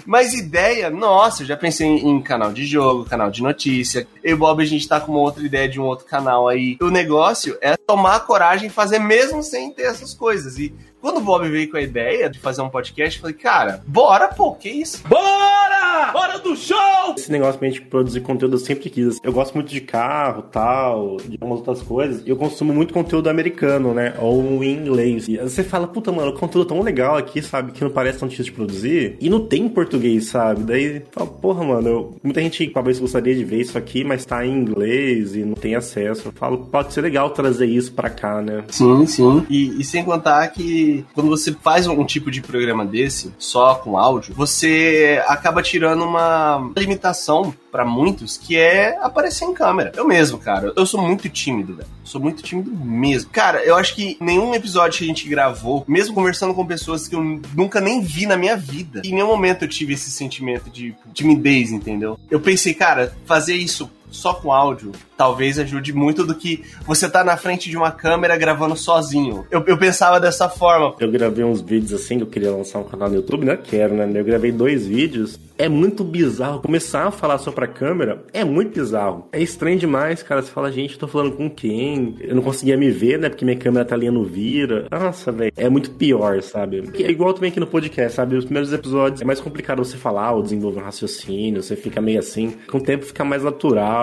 Mas ideia, nossa, eu já pensei em, em canal de jogo, canal de notícia. Eu e o Bob, a gente tá com uma outra ideia de um outro canal aí. O negócio é tomar a coragem e fazer mesmo sem ter essas coisas. E quando o Bob veio com a ideia de fazer um podcast, eu falei, cara, bora, pô, que isso? Bora! Bora do show! Esse negócio pra gente produzir conteúdo eu sempre quis. Eu gosto muito de carro, tal, de algumas outras coisas. E eu consumo muito conteúdo americano, né? Ou em inglês. E você fala, puta, mano, o conteúdo é tão legal aqui, sabe? Que não parece tão difícil de produzir. E não tem em português, sabe? Daí, fala, porra, mano, eu... muita gente talvez gostaria de ver isso aqui, mas tá em inglês e não tem acesso. Eu falo, pode ser legal trazer isso pra cá, né? Sim, sim. E, e sem contar que quando você faz um tipo de programa desse, só com áudio, você acaba tirando uma limitação pra muitos, que é aparecer em câmera. Eu mesmo, cara, eu sou muito tímido, velho. Sou muito tímido mesmo. Cara, eu acho que nenhum episódio que a gente gravou, mesmo conversando com pessoas que eu nunca nem vi na minha vida, em nenhum momento eu tive esse sentimento de timidez, entendeu? Eu pensei, cara, fazer isso só com áudio, talvez ajude muito do que você tá na frente de uma câmera gravando sozinho. Eu, eu pensava dessa forma. Eu gravei uns vídeos assim, que eu queria lançar um canal no YouTube, né? Quero, né? Eu gravei dois vídeos. É muito bizarro. Começar a falar só pra câmera é muito bizarro. É estranho demais, cara. Você fala, gente, eu tô falando com quem? Eu não conseguia me ver, né? Porque minha câmera tá ali no vira. Nossa, velho. É muito pior, sabe? É igual também aqui no podcast, sabe? Os primeiros episódios é mais complicado você falar ou desenvolver um raciocínio. Você fica meio assim. Com o tempo fica mais natural.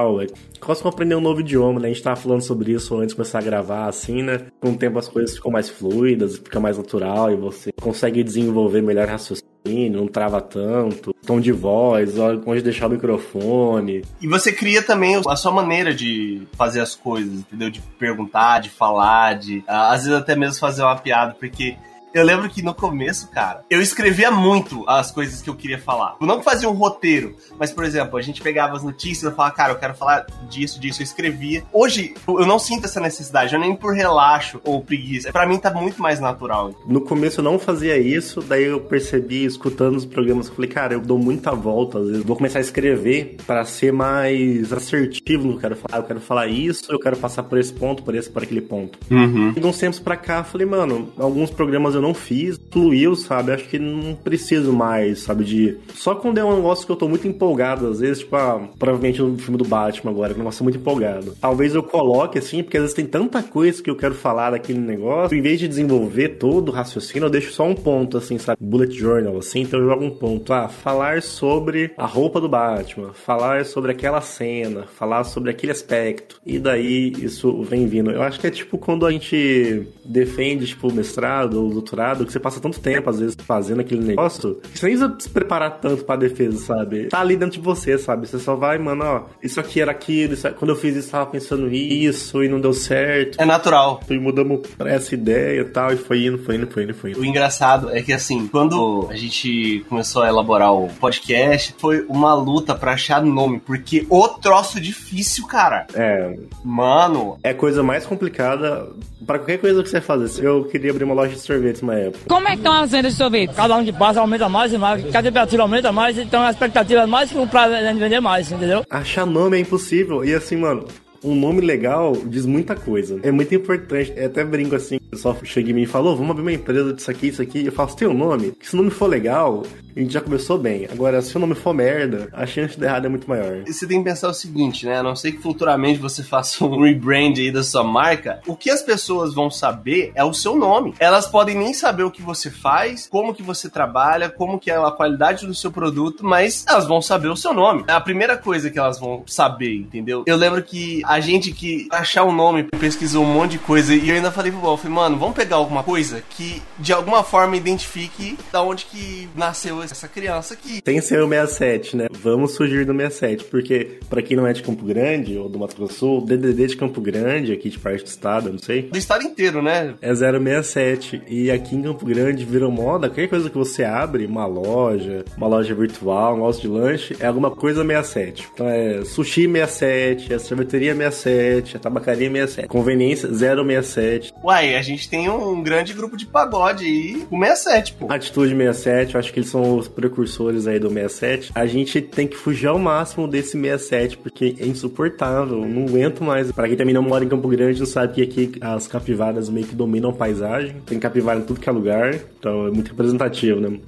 Quase como aprender um novo idioma, né? A gente tava falando sobre isso antes de começar a gravar, assim, né? Com o tempo as coisas ficam mais fluidas, fica mais natural e você consegue desenvolver melhor raciocínio, não trava tanto, tom de voz, onde deixar o microfone. E você cria também a sua maneira de fazer as coisas, entendeu? De perguntar, de falar, de... às vezes até mesmo fazer uma piada, porque... eu lembro que no começo, cara, eu escrevia muito as coisas que eu queria falar. Eu não fazia um roteiro, mas, por exemplo, a gente pegava as notícias e falava, cara, eu quero falar disso, disso, eu escrevia. Hoje, eu não sinto essa necessidade, eu nem por relaxo ou preguiça. Pra mim, tá muito mais natural. No começo, eu não fazia isso, daí eu percebi, escutando os programas, eu falei, cara, eu dou muita volta, às vezes. Vou começar a escrever pra ser mais assertivo no que eu quero falar. Eu quero falar isso, eu quero passar por esse ponto, por esse, por aquele ponto. Uhum. E de uns tempos pra cá, eu falei, mano, alguns programas eu não fiz, fluiu, sabe? Acho que não preciso mais, sabe? De... só quando é um negócio que eu tô muito empolgado, às vezes, tipo, ah, provavelmente no filme do Batman agora, que é um negócio muito empolgado. Talvez eu coloque, assim, porque às vezes tem tanta coisa que eu quero falar daquele negócio, em vez de desenvolver todo o raciocínio, eu deixo só um ponto, assim, sabe? Bullet journal, assim, então eu jogo um ponto. Ah, falar sobre a roupa do Batman, falar sobre aquela cena, falar sobre aquele aspecto. E daí, isso vem vindo. Eu acho que é tipo quando a gente defende, tipo, mestrado ou doutorado, que você passa tanto tempo, às vezes, fazendo aquele negócio, que você nem precisa se preparar tanto pra defesa, sabe? Tá ali dentro de você, sabe? Você só vai, mano, ó, isso aqui era aquilo, isso aqui... quando eu fiz isso, tava pensando isso e não deu certo. É natural. E mudamos pra essa ideia e tal, e foi indo, foi indo, foi indo, foi indo. O engraçado é que, assim, quando a gente começou a elaborar o podcast, foi uma luta pra achar nome, porque o troço difícil, cara. É. Mano. É coisa mais complicada pra qualquer coisa que você fazer. Eu queria abrir uma loja de sorvete, mas como é que estão as vendas de sorvete? Cada um de base aumenta mais e mais, cada temperatura aumenta mais, então a expectativa é mais que o prazo é vender mais, entendeu? Achar nome é impossível, e assim, mano, um nome legal diz muita coisa. É muito importante. Eu até brinco assim, o pessoal chega em mim e fala, oh, vamos abrir uma empresa disso aqui, isso aqui. Eu falo, tem um nome? Porque se o nome for legal, a gente já começou bem. Agora, se o nome for merda, a chance de errado é muito maior. E você tem que pensar o seguinte, né? A não ser que futuramente você faça um rebrand aí da sua marca, o que as pessoas vão saber é o seu nome. Elas podem nem saber o que você faz, como que você trabalha, como que é a qualidade do seu produto, mas elas vão saber o seu nome. É a primeira coisa que elas vão saber, entendeu? Eu lembro que a gente que achar o um nome pesquisou um monte de coisa e eu ainda falei pro Bob, mano, vamos pegar alguma coisa que de alguma forma identifique da onde que nasceu essa criança aqui. Tem ser o sessenta e sete, né? Vamos surgir do sessenta e sete, porque pra quem não é de Campo Grande ou do Mato Grosso do Sul, o D D D de Campo Grande, aqui de parte do estado, eu não sei. Do estado inteiro, né? É zero sessenta e sete e aqui em Campo Grande virou moda, qualquer coisa que você abre, uma loja, uma loja virtual, um negócio de lanche, é alguma coisa sessenta e sete. Então é sushi sessenta e sete, é sorveteria sessenta e sete, a tabacaria sessenta e sete, conveniência zero sessenta e sete. Uai, a gente tem um grande grupo de pagode aí, o sessenta e sete, pô. Atitude sessenta e sete, eu acho que eles são os precursores aí do sessenta e sete. A gente tem que fugir ao máximo desse sessenta e sete, porque é insuportável, não aguento mais. Pra quem também não mora em Campo Grande, não sabe que aqui as capivaras meio que dominam a paisagem. Tem capivara em tudo que é lugar, então é muito representativo, né?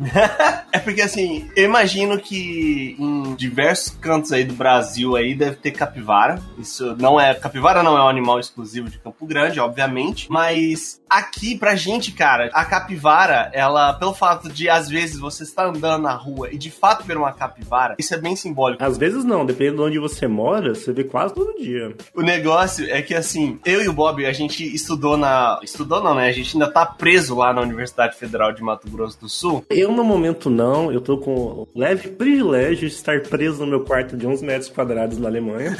É porque, assim, eu imagino que em diversos cantos aí do Brasil aí deve ter capivara, isso não é, capivara não é um animal exclusivo de Campo Grande, obviamente, mas aqui pra gente, cara, a capivara, ela, pelo fato de às vezes você estar andando na rua e de fato ver uma capivara, isso é bem simbólico. Às vezes não, dependendo de onde você mora, você vê quase todo dia. O negócio é que, assim, eu e o Bob, a gente estudou na... Estudou não, né? A gente ainda tá preso lá na Universidade Federal de Mato Grosso do Sul. Eu, no momento, não. Eu tô com o leve privilégio de estar preso no meu quarto de onze metros quadrados na Alemanha.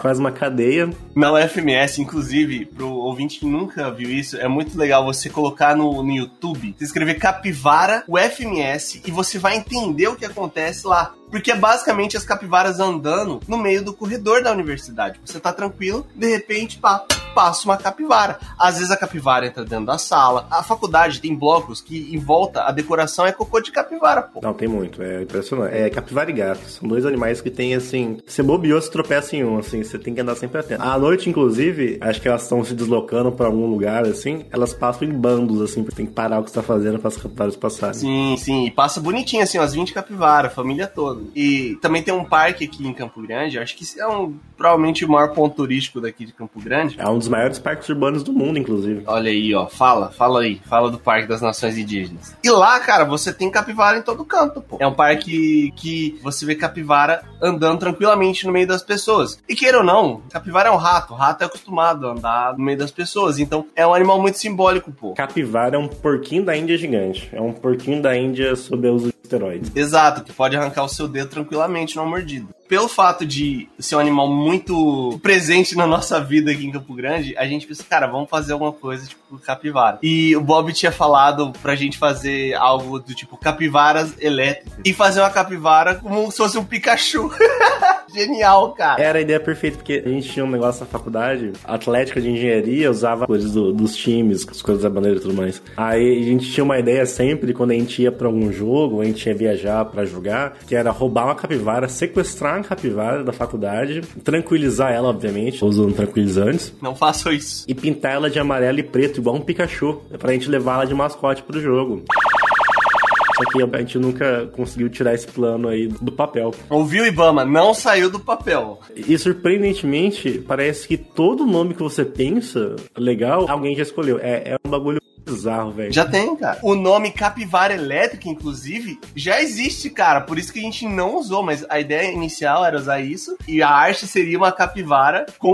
Quase uma cadeia. Na U F M S, inclusive, pro ouvinte que nunca viu isso, é muito legal você colocar no, no YouTube, você escrever capivara U F M S e você vai entender o que acontece lá. Porque é basicamente as capivaras andando no meio do corredor da universidade. Você tá tranquilo, de repente, pá, passa uma capivara. Às vezes a capivara entra dentro da sala. A faculdade tem blocos que, em volta, a decoração é cocô de capivara, pô. Não, tem muito. É impressionante. É capivara e gato. São dois animais que tem, assim... Você bobeou, se tropeça em um, assim. Você tem que andar sempre atento. À noite, inclusive, acho que elas estão se deslocando pra algum lugar, assim. Elas passam em bandos, assim. Tem que parar o que você tá fazendo para as capivaras passarem. Sim, sim. E passa bonitinho, assim, umas vinte capivaras. Família toda. E também tem um parque aqui em Campo Grande, acho que esse é um, provavelmente o maior ponto turístico daqui de Campo Grande. É um dos maiores parques urbanos do mundo, inclusive. Olha aí, ó, fala, fala aí, fala do Parque das Nações Indígenas. E lá, cara, você tem capivara em todo canto, pô. É um parque que você vê capivara andando tranquilamente no meio das pessoas. E queira ou não, capivara é um rato, o rato é acostumado a andar no meio das pessoas, então é um animal muito simbólico, pô. Capivara é um porquinho da Índia gigante, é um porquinho da Índia sob os esteroides. Exato, que pode arrancar o seu dedo tranquilamente numa mordida. Pelo fato de ser um animal muito presente na nossa vida aqui em Campo Grande, a gente pensa, cara, vamos fazer alguma coisa tipo capivara. E o Bob tinha falado pra gente fazer algo do tipo capivaras elétricas e fazer uma capivara como se fosse um Pikachu. Genial, cara. Era a ideia perfeita, porque a gente tinha um negócio na faculdade, atlética de engenharia, usava coisas do, dos times, as coisas da bandeira e tudo mais. Aí a gente tinha uma ideia sempre, quando a gente ia pra algum jogo, a gente ia viajar pra jogar, que era roubar uma capivara, sequestrar uma capivara da faculdade, tranquilizar ela, obviamente, usando tranquilizantes. Não faço isso. E pintar ela de amarelo e preto, igual um Pikachu, pra gente levar ela de mascote pro jogo. Só que a gente nunca conseguiu tirar esse plano aí do papel. Ouviu, Ibama? Não saiu do papel. E, surpreendentemente, parece que todo nome que você pensa legal, alguém já escolheu. É, é um bagulho bizarro, velho. Já tem, cara. O nome capivara elétrica, inclusive, já existe, cara. Por isso que a gente não usou, mas a ideia inicial era usar isso. E a arte seria uma capivara com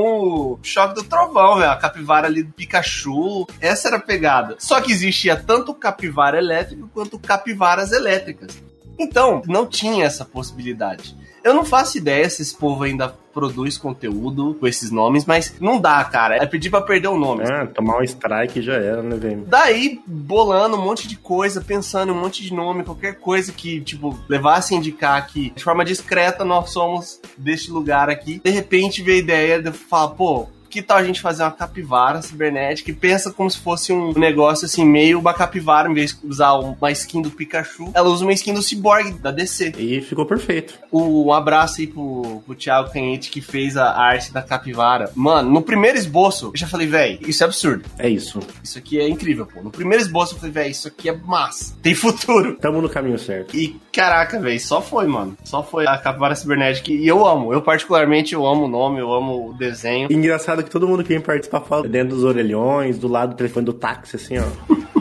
o choque do trovão, velho. A capivara ali do Pikachu. Essa era a pegada. Só que existia tanto capivara elétrica quanto capivaras elétricas. Então, não tinha essa possibilidade. Eu não faço ideia se esse povo ainda produz conteúdo com esses nomes, mas não dá, cara. É pedir pra perder o nome. Ah, tomar um strike já era, né, velho? Daí, bolando um monte de coisa, pensando em um monte de nome, qualquer coisa que, tipo, levasse a indicar que, de forma discreta, nós somos deste lugar aqui. De repente, veio a ideia de falar, pô, que tal a gente fazer uma capivara cibernética e pensa como se fosse um negócio assim, meio uma capivara, em vez de usar uma skin do Pikachu, ela usa uma skin do Cyborg, da D C. E ficou perfeito. Um abraço aí pro, pro Thiago Canhete, que fez a arte da capivara. Mano, no primeiro esboço, eu já falei, véi, isso é absurdo. É isso. Isso aqui é incrível, pô. No primeiro esboço, eu falei, véi, isso aqui é massa. Tem futuro. Tamo no caminho certo. E caraca, véi, só foi, mano. Só foi a capivara cibernética. E eu amo. Eu particularmente, eu amo o nome, eu amo o desenho. Engraçado que todo mundo que vem participar fala dentro dos orelhões, do lado do telefone do táxi, assim, ó.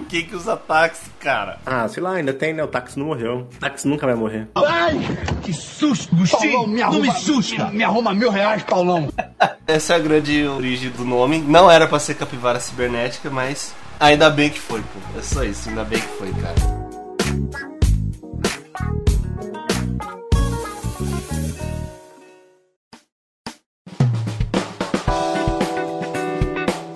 Quem que usa táxi, cara? Ah, sei lá, ainda tem, né? O táxi não morreu. O táxi nunca vai morrer. Ai, que susto, Paulão, me arruma, não me susta. Me, me arruma mil reais, Paulão. Essa é a grande origem do nome. Não era pra ser capivara cibernética, mas ainda bem que foi, pô. É só isso, ainda bem que foi, cara.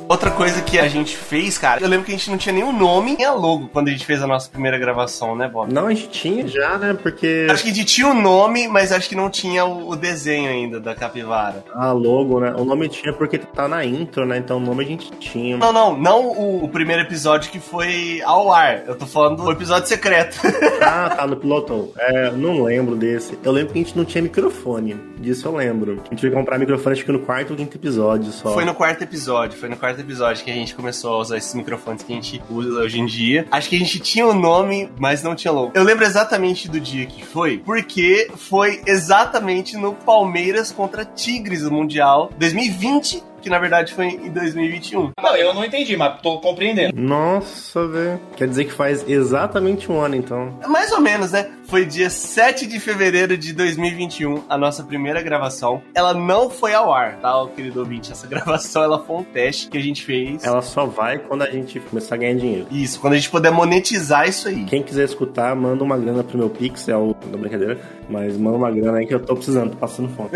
Outra coisa que a gente fez, cara, eu lembro que a gente não tinha nenhum nome nem a logo quando a gente fez a nossa primeira gravação, né, Bob? Não, a gente tinha já, né, porque... Acho que a gente tinha o nome, mas acho que não tinha o desenho ainda da capivara. Ah, logo, né? O nome tinha porque tá na intro, né, então o nome a gente tinha. Não, não, não o, o primeiro episódio que foi ao ar, eu tô falando do episódio secreto. Ah, tá, no piloto. É, não lembro desse. Eu lembro que a gente não tinha microfone, disso eu lembro. A gente veio comprar microfone acho que no quarto ou quinto episódio só. Foi no quarto episódio, foi no quarto quarto episódio que a gente começou a usar esses microfones que a gente usa hoje em dia. Acho que a gente tinha o nome, mas não tinha logo. Eu lembro exatamente do dia que foi, porque foi exatamente no Palmeiras contra Tigres, o Mundial dois mil e vinte, que na verdade foi em dois mil e vinte e um. Não, eu não entendi, mas tô compreendendo. Nossa, velho. Quer dizer que faz exatamente um ano, então. Mais ou menos, né? Foi dia sete de fevereiro de dois mil e vinte e um, a nossa primeira gravação. Ela não foi ao ar, tá, o querido ouvinte? Essa gravação, ela foi um teste que a gente fez. Ela só vai quando a gente começar a ganhar dinheiro. Isso, quando a gente puder monetizar isso aí. Quem quiser escutar, manda uma grana pro meu Pix, é o... Não, brincadeira. Mas manda uma grana aí que eu tô precisando, tô passando fome.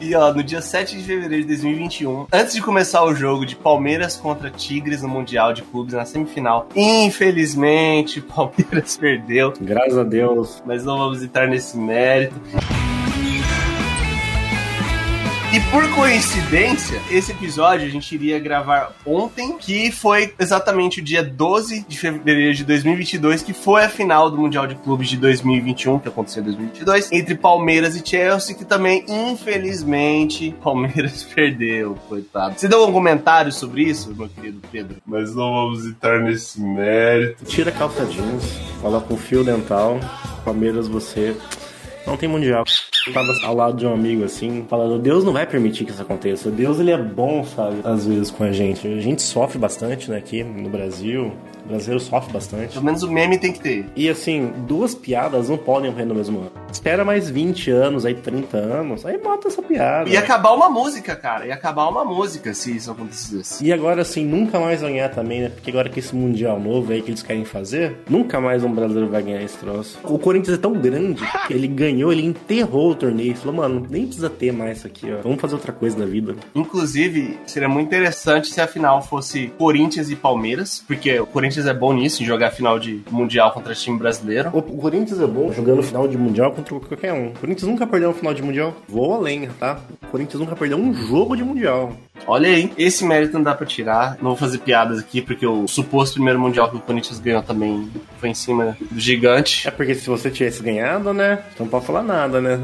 E ó, no dia sete de fevereiro de dois mil e vinte e um, antes de começar o jogo de Palmeiras contra Tigres no Mundial de Clubes, na semifinal, infelizmente, Palmeiras perdeu. Graças a Deus. Mas não vamos entrar nesse mérito. E por coincidência, esse episódio a gente iria gravar ontem, que foi exatamente o dia doze de fevereiro de dois mil e vinte e dois, que foi a final do Mundial de Clubes de dois mil e vinte e um, que aconteceu em dois mil e vinte e dois, entre Palmeiras e Chelsea, que também, infelizmente, Palmeiras perdeu, coitado. Você deu algum comentário sobre isso, meu querido Pedro? Mas não vamos entrar nesse mérito. Tira a calça jeans, coloca um fio dental, Palmeiras, você... Não tem mundial. Eu tava ao lado de um amigo, assim, falando, Deus não vai permitir que isso aconteça. Deus, ele é bom, sabe? Às vezes com a gente. A gente sofre bastante, né, aqui no Brasil. O brasileiro sofre bastante. Pelo menos o meme tem que ter. E, assim, duas piadas não podem morrer no mesmo ano. Espera mais vinte anos, aí trinta anos, aí bota essa piada. E acabar uma música, cara. E acabar uma música, se isso acontecesse. E agora, assim, nunca mais ganhar também, né? Porque agora que esse mundial novo aí que eles querem fazer, nunca mais um brasileiro vai ganhar esse troço. O Corinthians é tão grande que ele ganhou, ele enterrou o torneio. Falou, mano, nem precisa ter mais isso aqui, ó. Vamos fazer outra coisa da vida. Inclusive, seria muito interessante se a final fosse Corinthians e Palmeiras, porque o Corinthians é bom nisso, em jogar final de mundial contra time brasileiro. O Corinthians é bom jogando final de mundial contra qualquer um. O Corinthians nunca perdeu um final de mundial. Vou além, tá? O Corinthians nunca perdeu um jogo de mundial. Olha aí, esse mérito não dá pra tirar. Não vou fazer piadas aqui, porque o suposto primeiro mundial que o Corinthians ganhou também foi em cima do gigante. É porque se você tivesse ganhado, né? Então não pode falar nada, né?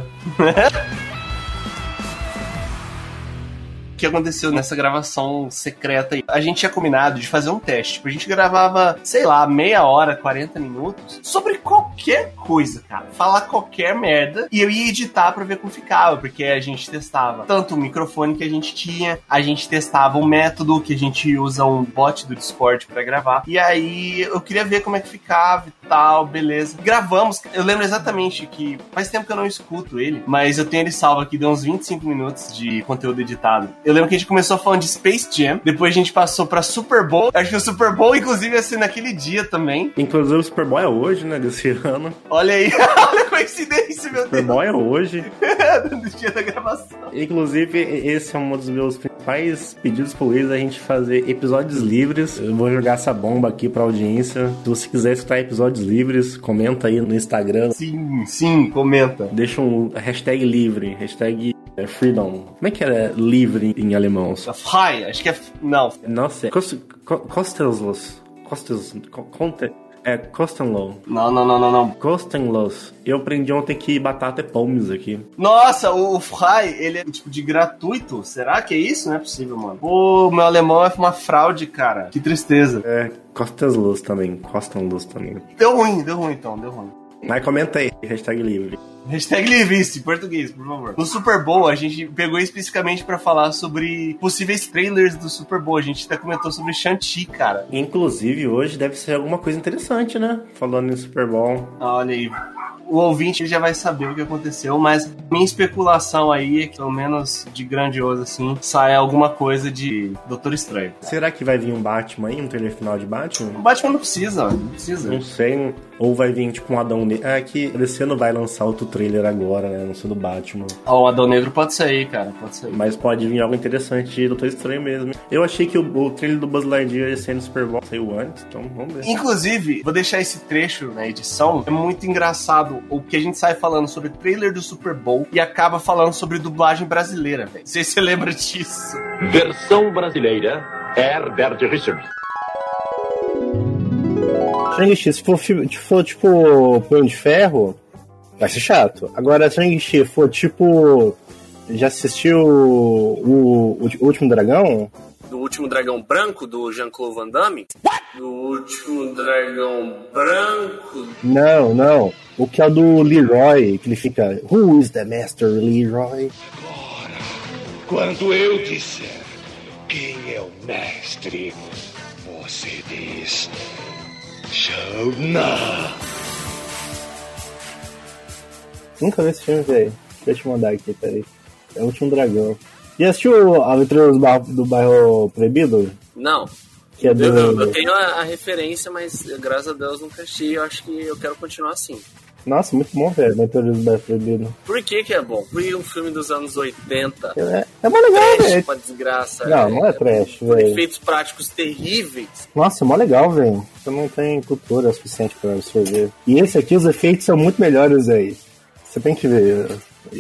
O que aconteceu nessa gravação secreta aí? A gente tinha combinado de fazer um teste. Tipo, a gente gravava, sei lá, meia hora, quarenta minutos, sobre qualquer coisa, cara. Falar qualquer merda. E eu ia editar pra ver como ficava, porque a gente testava tanto o microfone que a gente tinha, a gente testava um método que a gente usa um bot do Discord pra gravar. E aí, eu queria ver como é que ficava e tal, beleza. Gravamos. Eu lembro exatamente que faz tempo que eu não escuto ele, mas eu tenho ele salvo aqui, deu uns vinte e cinco minutos de conteúdo editado. Eu lembro que a gente começou falando de Space Jam, depois a gente passou pra Super Bowl. Acho que o Super Bowl, inclusive, ia ser naquele dia também. Inclusive, o Super Bowl é hoje, né, desse ano. Olha aí, olha a coincidência, meu Deus. Super Bowl é hoje. No dia da gravação. Inclusive, esse é um dos meus principais pedidos pro Luiz, a gente fazer episódios livres. Eu vou jogar essa bomba aqui pra audiência. Se você quiser escutar episódios livres, comenta aí no Instagram. Sim, sim, comenta. Deixa um hashtag livre, hashtag... É freedom. Como é que era livre em alemão? Frei, acho que é... Não. Nossa, kostenlos. Kostenlos. É kostenlos. Não, não, não, não, não. Kostenlos. Eu aprendi ontem que batata é pomes aqui. Nossa, o, o Frei, ele é tipo de gratuito. Será que é isso? Não é possível, mano. Pô, meu alemão é uma fraude, cara. Que tristeza. É, kostenlos também. Kostenlos também. Deu ruim, deu ruim então, deu ruim. Mas comenta aí, hashtag livre. Hashtag livre, isso, em português, por favor. No Super Bowl, a gente pegou especificamente pra falar sobre possíveis trailers do Super Bowl. A gente até comentou sobre Shang-Chi, cara. Inclusive, hoje deve ser alguma coisa interessante, né? Falando em Super Bowl. Olha aí. O ouvinte já vai saber o que aconteceu, mas minha especulação aí é que, pelo menos de grandioso assim, sai alguma coisa de Doutor Estranho. Será que vai vir um Batman aí? Um trailer final de Batman? O Batman não precisa, não precisa. Não sei. Ou vai vir tipo um Adão Negro. É que esse ano vai lançar outro trailer agora, né? Não sei do Batman. Ó, oh, o Adão Negro pode sair, cara. Pode sair. Mas pode vir algo interessante de Doutor Estranho mesmo. Eu achei que o, o trailer do Buzz Lightyear ia ser no Super Bowl. Saiu antes, então vamos ver. Inclusive, vou deixar esse trecho na edição. É muito engraçado o que a gente sai falando sobre trailer do Super Bowl e acaba falando sobre dublagem brasileira, velho. Não sei se você lembra disso. Versão brasileira, Herbert Richards. Shang-Chi, se for, se for tipo Punho de Ferro, vai ser chato. Agora, Shang-Chi for tipo... Já assistiu o, o, o Último Dragão? do Último Dragão Branco, do Jean-Claude Van Damme? What? Do Último Dragão Branco? Não, não. O que é do Leroy, que ele fica... Who is the master, Leroy? Agora, quando eu disser quem é o mestre, você diz... Jonah. Nunca vi esse filme, velho. Deixa eu te mandar aqui, peraí. É o Último Dragão. E assistiu A Aventura do Bairro Proibido? Não. Que é do... eu, eu tenho a, a referência, mas graças a Deus nunca assisti. Eu acho que eu quero continuar assim. Nossa, muito bom, velho. A Aventura do Bairro Proibido. Por que que é bom? Porque um filme dos anos oitenta. É, é mó legal, velho. Uma desgraça. Não, é, não é trash, velho. Efeitos práticos terríveis. Nossa, é mó legal, velho. Você não tem cultura suficiente pra absorver. E esse aqui, os efeitos são muito melhores aí. Você tem que ver...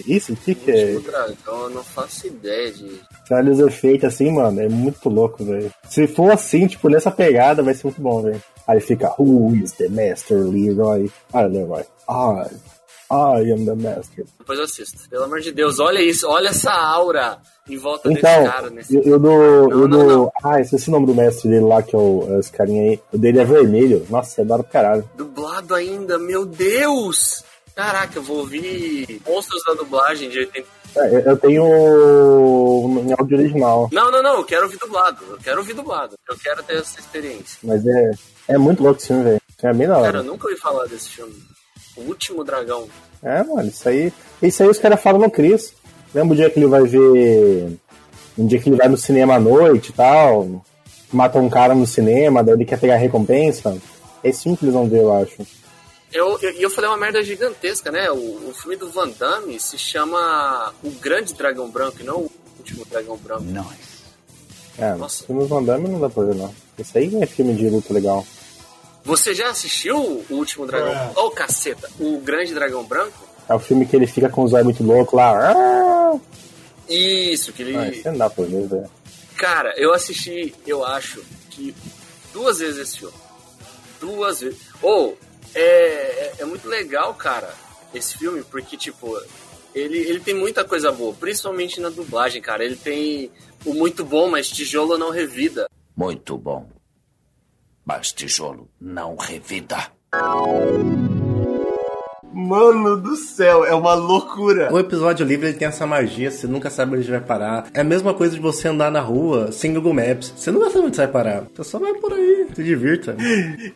Isso? O que que é? Dragão, eu não faço ideia de... Olha os efeitos assim, mano, é muito louco, velho. Se for assim, tipo, nessa pegada, vai ser muito bom, velho. Aí fica, who is the master, Leroy? Ah, Leroy, I, I am the master. Depois eu assisto. Pelo amor de Deus, olha isso, olha essa aura em volta então, desse cara. Nesse... Eu, eu dou... Não, eu não, dou... Não. Ah, esse é o nome do mestre dele lá, que é o, esse carinha aí. O dele é vermelho. Nossa, é da hora pro caralho. Dublado ainda, meu Deus! Caraca, eu vou ouvir monstros da dublagem de oitenta. É, eu tenho em áudio original. Não, não, não, eu quero ouvir dublado. Eu quero ouvir dublado. Eu quero ter essa experiência. Mas é, é muito louco esse filme, velho. É bem da hora. Cara, eu nunca ouvi falar desse filme. O Último Dragão. É, mano, isso aí. Isso aí os caras falam no Chris. Lembra o dia que ele vai ver. Um dia que ele vai no cinema à noite e tal. Mata um cara no cinema, daí ele quer pegar recompensa. É esse filme que eles vão ver, eu acho. E eu, eu, eu falei uma merda gigantesca, né? O, o filme do Van Damme se chama O Grande Dragão Branco, e não O Último Dragão Branco. Nice. É, nossa. O filme do Van Damme não dá pra ver, não. Esse aí é filme de luta legal. Você já assistiu O Último Dragão Branco? É. Oh, caceta! O Grande Dragão Branco? É o filme que ele fica com os olhos muito loucos lá. Isso, que ele... Ah, isso não dá pra ver, velho. Cara, eu assisti, eu acho, que duas vezes esse filme. Duas vezes. Ou... Oh, É, é, é muito legal, cara, esse filme, porque, tipo, ele, ele tem muita coisa boa, principalmente na dublagem, cara. Ele tem o muito bom, mas tijolo não revida. Muito bom, mas tijolo não revida. Mano do céu, é uma loucura. O episódio livre ele tem essa magia, você nunca sabe onde vai parar. É a mesma coisa de você andar na rua sem Google Maps. Você nunca sabe onde vai parar. Você só vai por aí, se divirta.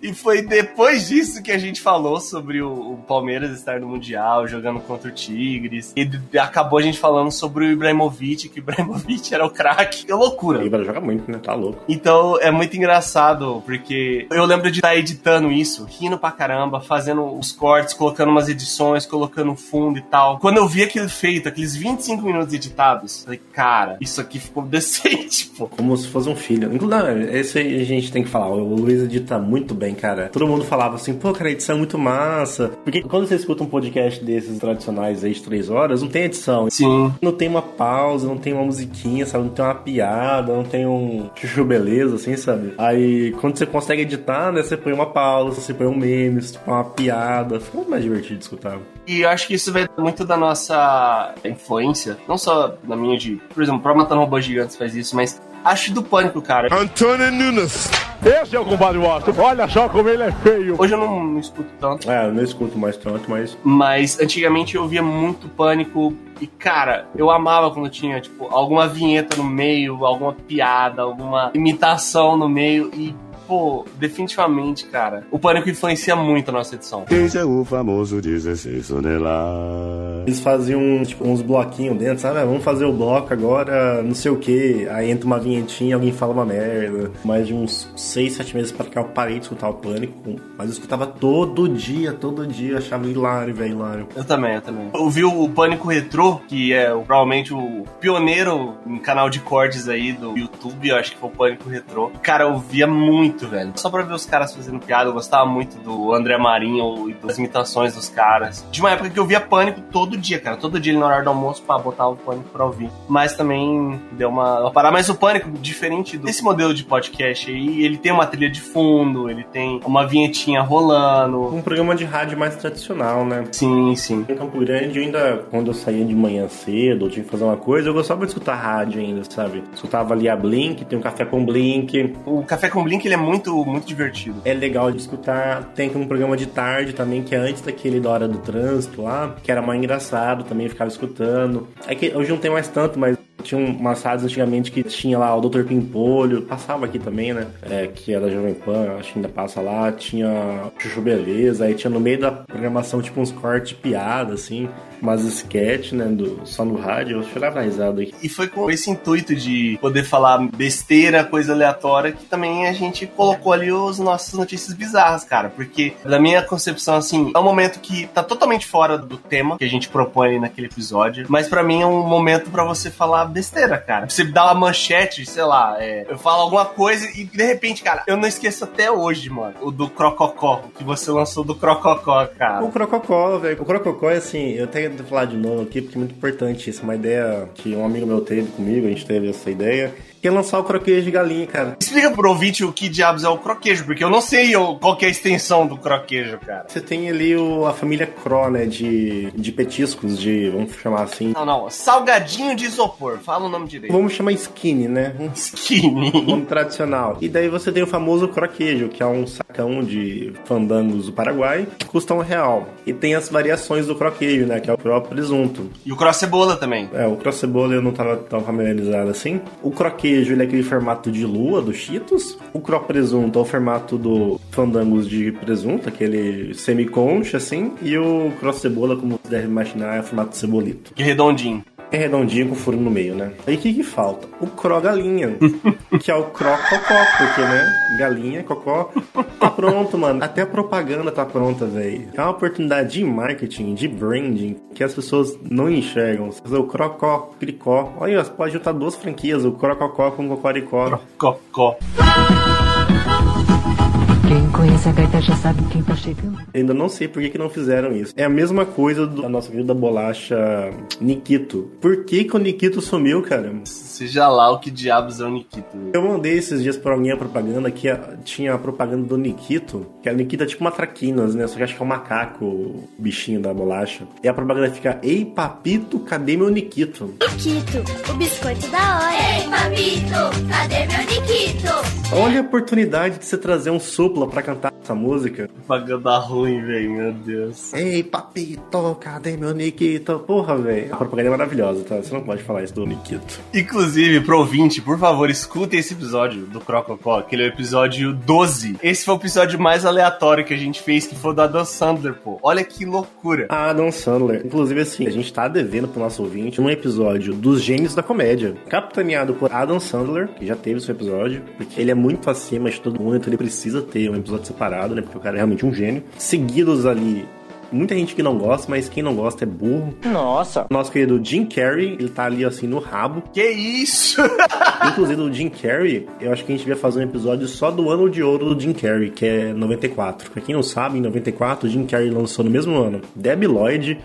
E foi depois disso que a gente falou sobre o, o Palmeiras estar no Mundial, jogando contra o Tigres. E acabou a gente falando sobre o Ibrahimovic, que o Ibrahimovic era o craque. É loucura. O Ibra joga muito, né? Tá louco. Então é muito engraçado, porque eu lembro de estar editando isso, rindo pra caramba, fazendo os cortes, colocando umas edições, colocando fundo e tal. Quando eu vi aquilo feito, aqueles vinte e cinco minutos editados, falei, cara, isso aqui ficou decente, pô. Como se fosse um filho. Inclusive, isso aí a gente tem que falar. O Luiz edita muito bem, cara. Todo mundo falava assim, pô, cara, a edição é muito massa. Porque quando você escuta um podcast desses tradicionais aí de três horas, não tem edição. Sim. Não tem uma pausa, não tem uma musiquinha, sabe? Não tem uma piada, não tem um chuchu beleza, assim, sabe? Aí, quando você consegue editar, né, você põe uma pausa, você põe um meme, você põe uma piada. Ficou mais divertido. E eu acho que isso vem muito da nossa influência, não só da minha de, por exemplo, Pra Matar um Robô Gigante faz isso, mas acho do Pânico, cara. Antônio Nunes. Esse é o compadre Washington. Olha só como ele é feio. Hoje eu não, não escuto tanto. É, eu não escuto mais tanto, mas... Mas antigamente eu via muito Pânico e, cara, eu amava quando tinha, tipo, alguma vinheta no meio, alguma piada, alguma imitação no meio e... Pô, definitivamente, cara. O Pânico influencia muito a nossa edição. Esse é o famoso dezesseis toneladas. Eles faziam, tipo, uns bloquinhos dentro, sabe? Ah, vamos fazer o bloco agora, não sei o que. Aí entra uma vinhetinha, alguém fala uma merda. Mais de uns seis, sete meses pra cá eu parei de escutar o Pânico. Mas eu escutava todo dia, todo dia. Eu achava hilário, velho, hilário. Eu também, eu também. Eu vi o Pânico Retrô, que é provavelmente o pioneiro em canal de cortes aí do YouTube. Eu acho que foi o Pânico Retrô. Cara, eu via muito muito, velho. Só pra ver os caras fazendo piada. Eu gostava muito do André Marinho e das imitações dos caras. De uma época que eu via Pânico todo dia, cara. Todo dia ele na hora do almoço, pá, botava o Pânico pra ouvir. Mas também deu uma, uma parada. Mas o Pânico, diferente desse modelo de podcast aí, ele tem uma trilha de fundo, ele tem uma vinhetinha rolando. Um programa de rádio mais tradicional, né? Sim, sim. Em Campo Grande, ainda quando eu saía de manhã cedo, eu tinha que fazer uma coisa, eu gostava de escutar rádio ainda, sabe? Escutava ali a Blink, tem um Café com Blink. O Café com Blink, ele é muito, muito divertido. É legal de escutar. Tem um programa de tarde também, que é antes daquele da Hora do Trânsito lá, que era mais engraçado também, eu ficava escutando. É que hoje não tem mais tanto, mas... tinha umas rádios antigamente que tinha lá o doutor Pimpolho, passava aqui também, né? É, que era da Jovem Pan, acho que ainda passa lá. Tinha Chuchu Beleza, aí tinha no meio da programação, tipo, uns cortes de piada, assim, umas sketch, né? Do, só no rádio, eu chorava a risada aqui. E foi com esse intuito de poder falar besteira, coisa aleatória, que também a gente colocou ali as nossas notícias bizarras, cara. Porque, da minha concepção, assim, é um momento que tá totalmente fora do tema que a gente propõe naquele episódio, mas pra mim é um momento pra você falar besteira, cara. Você dá uma manchete, sei lá, é, eu falo alguma coisa e de repente, cara, eu não esqueço até hoje, mano, o do Crococó, que você lançou do Crococó, cara. O Crococó, velho. O Crococó é assim, eu tenho que falar de novo aqui, porque é muito importante isso, uma ideia que um amigo meu teve comigo, a gente teve essa ideia, que é lançar o croquejo de galinha, cara. Explica pro ouvinte o que diabos é o croquejo, porque eu não sei eu, qual que é a extensão do croquejo, cara. Você tem ali o, a família Cro, né, de, de petiscos, de, vamos chamar assim... Não, não, salgadinho de isopor. Fala o nome direito. Vamos chamar skinny, né? Skinny. Um nome tradicional. E daí você tem o famoso croquejo, que é um sacão de fandangos do Paraguai, que custa um real. E tem as variações do croquejo, né? Que é o cro presunto. E o cro cebola também. É, o cro cebola eu não tava tão familiarizado assim. O croquejo, ele é aquele formato de lua do Cheetos. O cro presunto é o formato do fandangos de presunto, aquele semiconcha, assim. E o cro cebola, como você deve imaginar, é o formato de cebolito. Que redondinho. É redondinho com furo no meio, né? Aí o que que falta? O cro galinha, que é o cro cocó, porque, né? Galinha, cocó, tá pronto, mano. Até a propaganda tá pronta, velho. É uma oportunidade de marketing, de branding, que as pessoas não enxergam. O cro cocó, cricó. Olha, você pode juntar duas franquias, o cro cocó com o cocoricó. Cocó. Quem conhece a gaita já sabe quem tá chegando. Eu ainda não sei por que que não fizeram isso. É a mesma coisa do, da nossa querida bolacha Nikito. Por que que o Nikito sumiu, cara? Seja lá o que diabos é o Nikito. Eu mandei esses dias pra alguém a propaganda que tinha a propaganda do Nikito, que a Nikito é tipo uma traquinas, né? Só que acho que é um macaco, o bichinho da bolacha. E a propaganda fica: Ei, papito, cadê meu Nikito? Nikito, o biscoito da hora. Ei, papito, cadê meu Nikito? Olha a oportunidade de você trazer um sopro pra cantar essa música. Propaganda ruim, velho, meu Deus. Ei, papito, cadê meu Nikito? Porra, velho. A propaganda é maravilhosa, tá? Você não pode falar isso do Nikito. Inclusive, pro ouvinte, por favor, escutem esse episódio do Crococó, que ele é o episódio doze. Esse foi o episódio mais aleatório que a gente fez, que foi do Adam Sandler, pô. Olha que loucura. Ah, Adam Sandler. Inclusive, assim, a gente tá devendo pro nosso ouvinte um episódio dos Gênios da Comédia, capitaneado por Adam Sandler, que já teve seu episódio, porque ele é muito acima de todo mundo, então ele precisa ter um episódio separado, né? Porque o cara é realmente um gênio. Seguidos ali, muita gente que não gosta, mas quem não gosta é burro. Nossa. Nosso querido Jim Carrey, ele tá ali assim no rabo. Que isso? Inclusive o Jim Carrey, eu acho que a gente devia fazer um episódio só do ano de ouro do Jim Carrey, que é noventa e quatro. Pra quem não sabe, em noventa e quatro, o Jim Carrey lançou no mesmo ano Debi Lloyd,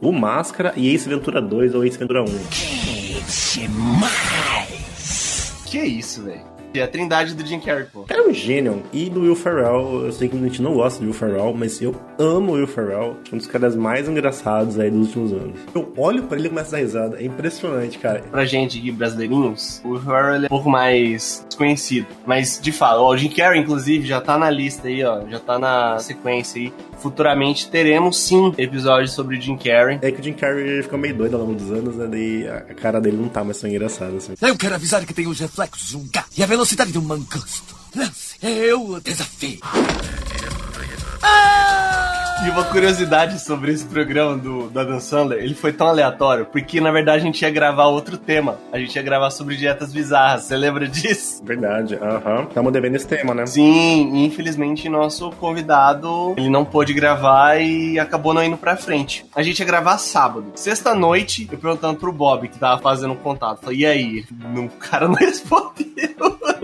o Máscara e Ace Ventura dois ou Ace Ventura um. Que demais! Que isso, velho? É a trindade do Jim Carrey, pô. Era um gênio. E do Will Ferrell, eu sei que a gente não gosta do Will Ferrell, mas eu amo o Will Ferrell. Um dos caras mais engraçados aí dos últimos anos. Eu olho pra ele e começo a dar risada. É impressionante, cara. Pra gente aqui, brasileirinhos, o Will Ferrell é um pouco mais desconhecido. Mas, de fato, o Jim Carrey, inclusive, já tá na lista aí, ó. Já tá na sequência aí. Futuramente teremos, sim, episódios sobre o Jim Carrey. É que o Jim Carrey ficou meio doido ao longo dos anos, né? Daí a cara dele não tá mais tão engraçada, assim. Eu quero avisar que tem os reflexos de um gato e a velocidade de um mangasto. Lance, eu desafio. E uma curiosidade sobre esse programa do, do Adam Sandler, ele foi tão aleatório, porque na verdade a gente ia gravar outro tema. A gente ia gravar sobre dietas bizarras, você lembra disso? Verdade, aham. Uhum. Estamos devendo esse tema, né? Sim, e infelizmente nosso convidado, ele não pôde gravar e acabou não indo pra frente. A gente ia gravar sábado. Sexta-noite, eu perguntando pro Bob, que tava fazendo um contato, falei, e aí? O cara não respondeu.